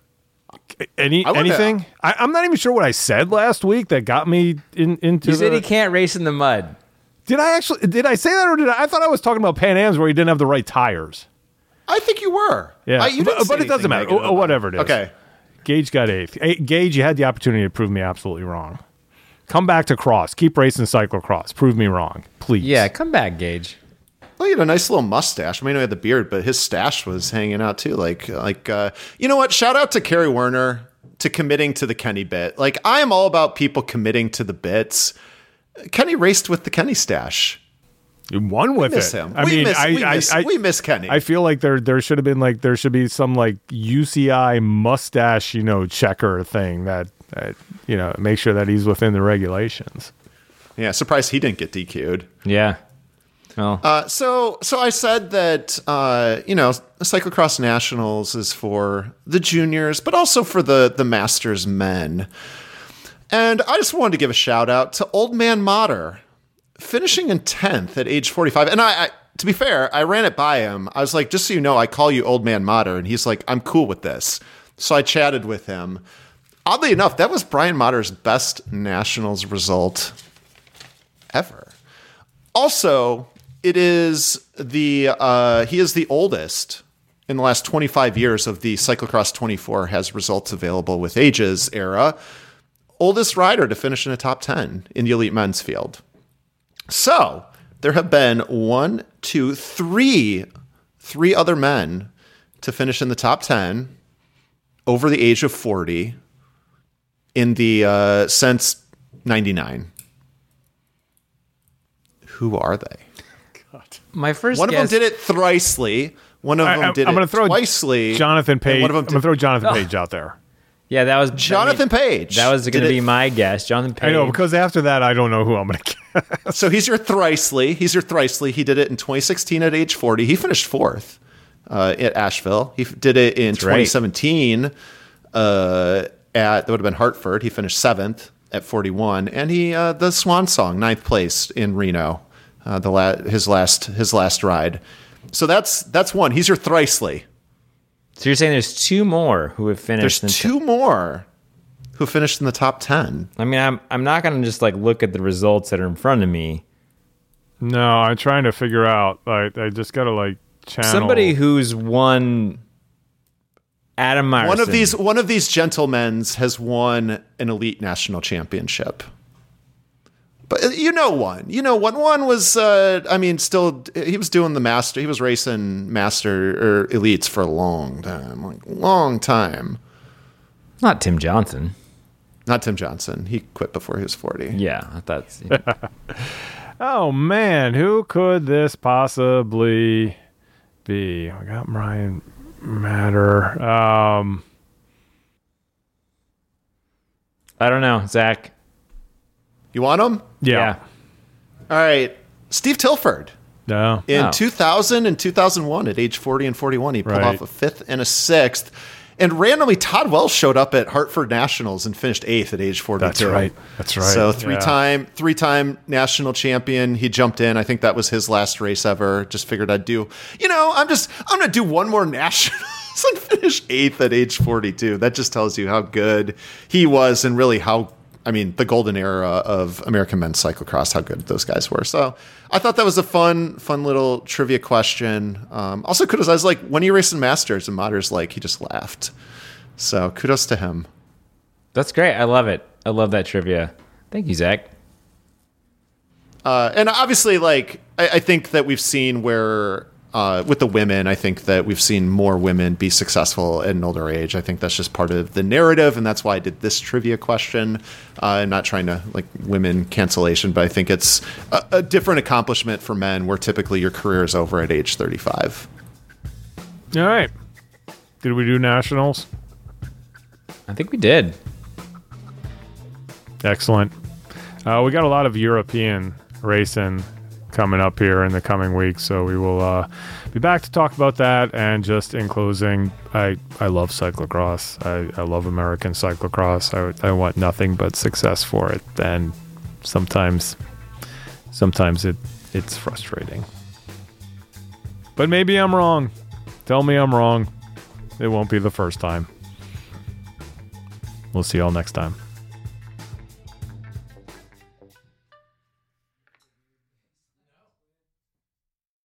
anything? I'm not even sure what I said last week that got me into. You said he can't race in the mud. Did I actually? Did I say that, or did I? I thought I was talking about Pan Ams where he didn't have the right tires. I think you were. Yeah, but it doesn't matter. Whatever it is. Okay. Gage got 8th. Gage, you had the opportunity to prove me absolutely wrong. Come back to cross. Keep racing cyclocross. Prove me wrong, please. Yeah, come back, Gage. Well, he had a nice little mustache. I mean, he had the beard, but his stash was hanging out too. Like, you know what? Shout out to Kerry Werner to committing to the Kenny bit. Like, I am all about people committing to the bits. Kenny raced with the Kenny stash. You won with it. Him. We miss Kenny. I feel like there should have been like there should be some like UCI mustache, checker thing that. Make sure that he's within the regulations. Yeah, surprised he didn't get DQ'd. Yeah. Well. So I said that, Cyclocross Nationals is for the juniors, but also for the Masters men. And I just wanted to give a shout out to Old Man Motter, finishing in 10th at age 45. And I to be fair, I ran it by him. I was like, just so you know, I call you Old Man Motter. And he's like, I'm cool with this. So I chatted with him. Oddly enough, that was Brian Motter's best Nationals result ever. Also, he is the oldest in the last 25 years of the Cyclocross 24 has results available with ages era. Oldest rider to finish in a top 10 in the elite men's field. So there have been three other men to finish in the top 10 over the age of 40. In the since 99, who are they? God. My first one guess, of them did it thricely. One of them did it twice-ly. Jonathan Page. I'm going to throw Jonathan Page out there. Yeah, that was Jonathan Page. That was going to be my guess, Jonathan Page. I know, because after that, I don't know who I'm going to guess. So he's your thricely. He did it in 2016 at age 40. He finished fourth at Asheville. He did it in 2017. Right. That would have been Hartford. He finished 7th at 41, and he the Swan Song 9th place in Reno, his last ride. So that's one. He's your thricely. So you're saying there's two more who have finished. There's two more who finished in the top 10. I mean, I'm not going to just like look at the results that are in front of me. No, I'm trying to figure out. I just got to like channel somebody who's won. Adam Meyerson. One of these gentlemen's has won an elite national championship. But one. One was, still he was doing the master. He was racing master or elites for a long time, Not Tim Johnson. He quit before he was 40. Yeah, I thought. Oh man, who could this possibly be? I got Brian. Matter. I don't know, Zach. You want him? Yeah. All right. Steve Tilford. No. In 2000 and 2001 at age 40 and 41, he pulled off a 5th and a 6th. And randomly, Todd Wells showed up at Hartford Nationals and finished 8th at age 42. That's right. That's right. So three-time national champion. He jumped in. I think that was his last race ever. Just figured I'd do, I'm going to do one more nationals and finish 8th at age 42. That just tells you how good he was and really how, the golden era of American men's cyclocross, how good those guys were. So I thought that was a fun little trivia question. Also, kudos. I was like, when are you racing Masters? And Motter's like, he just laughed. So kudos to him. That's great. I love it. I love that trivia. Thank you, Zach. And obviously, I think that we've seen where... with the women, I think that we've seen more women be successful at an older age. I think that's just part of the narrative, and that's why I did this trivia question. I'm not trying to, women cancellation, but I think it's a different accomplishment for men where typically your career is over at age 35. All right. Did we do nationals? I think we did. Excellent. We got a lot of European racing coming up here in the coming weeks, so we will be back to talk about that. And just in closing, I love cyclocross. I love American cyclocross. I want nothing but success for it, and sometimes it's frustrating, but maybe I'm wrong. Tell me I'm wrong. It won't be the first time. We'll see y'all next time.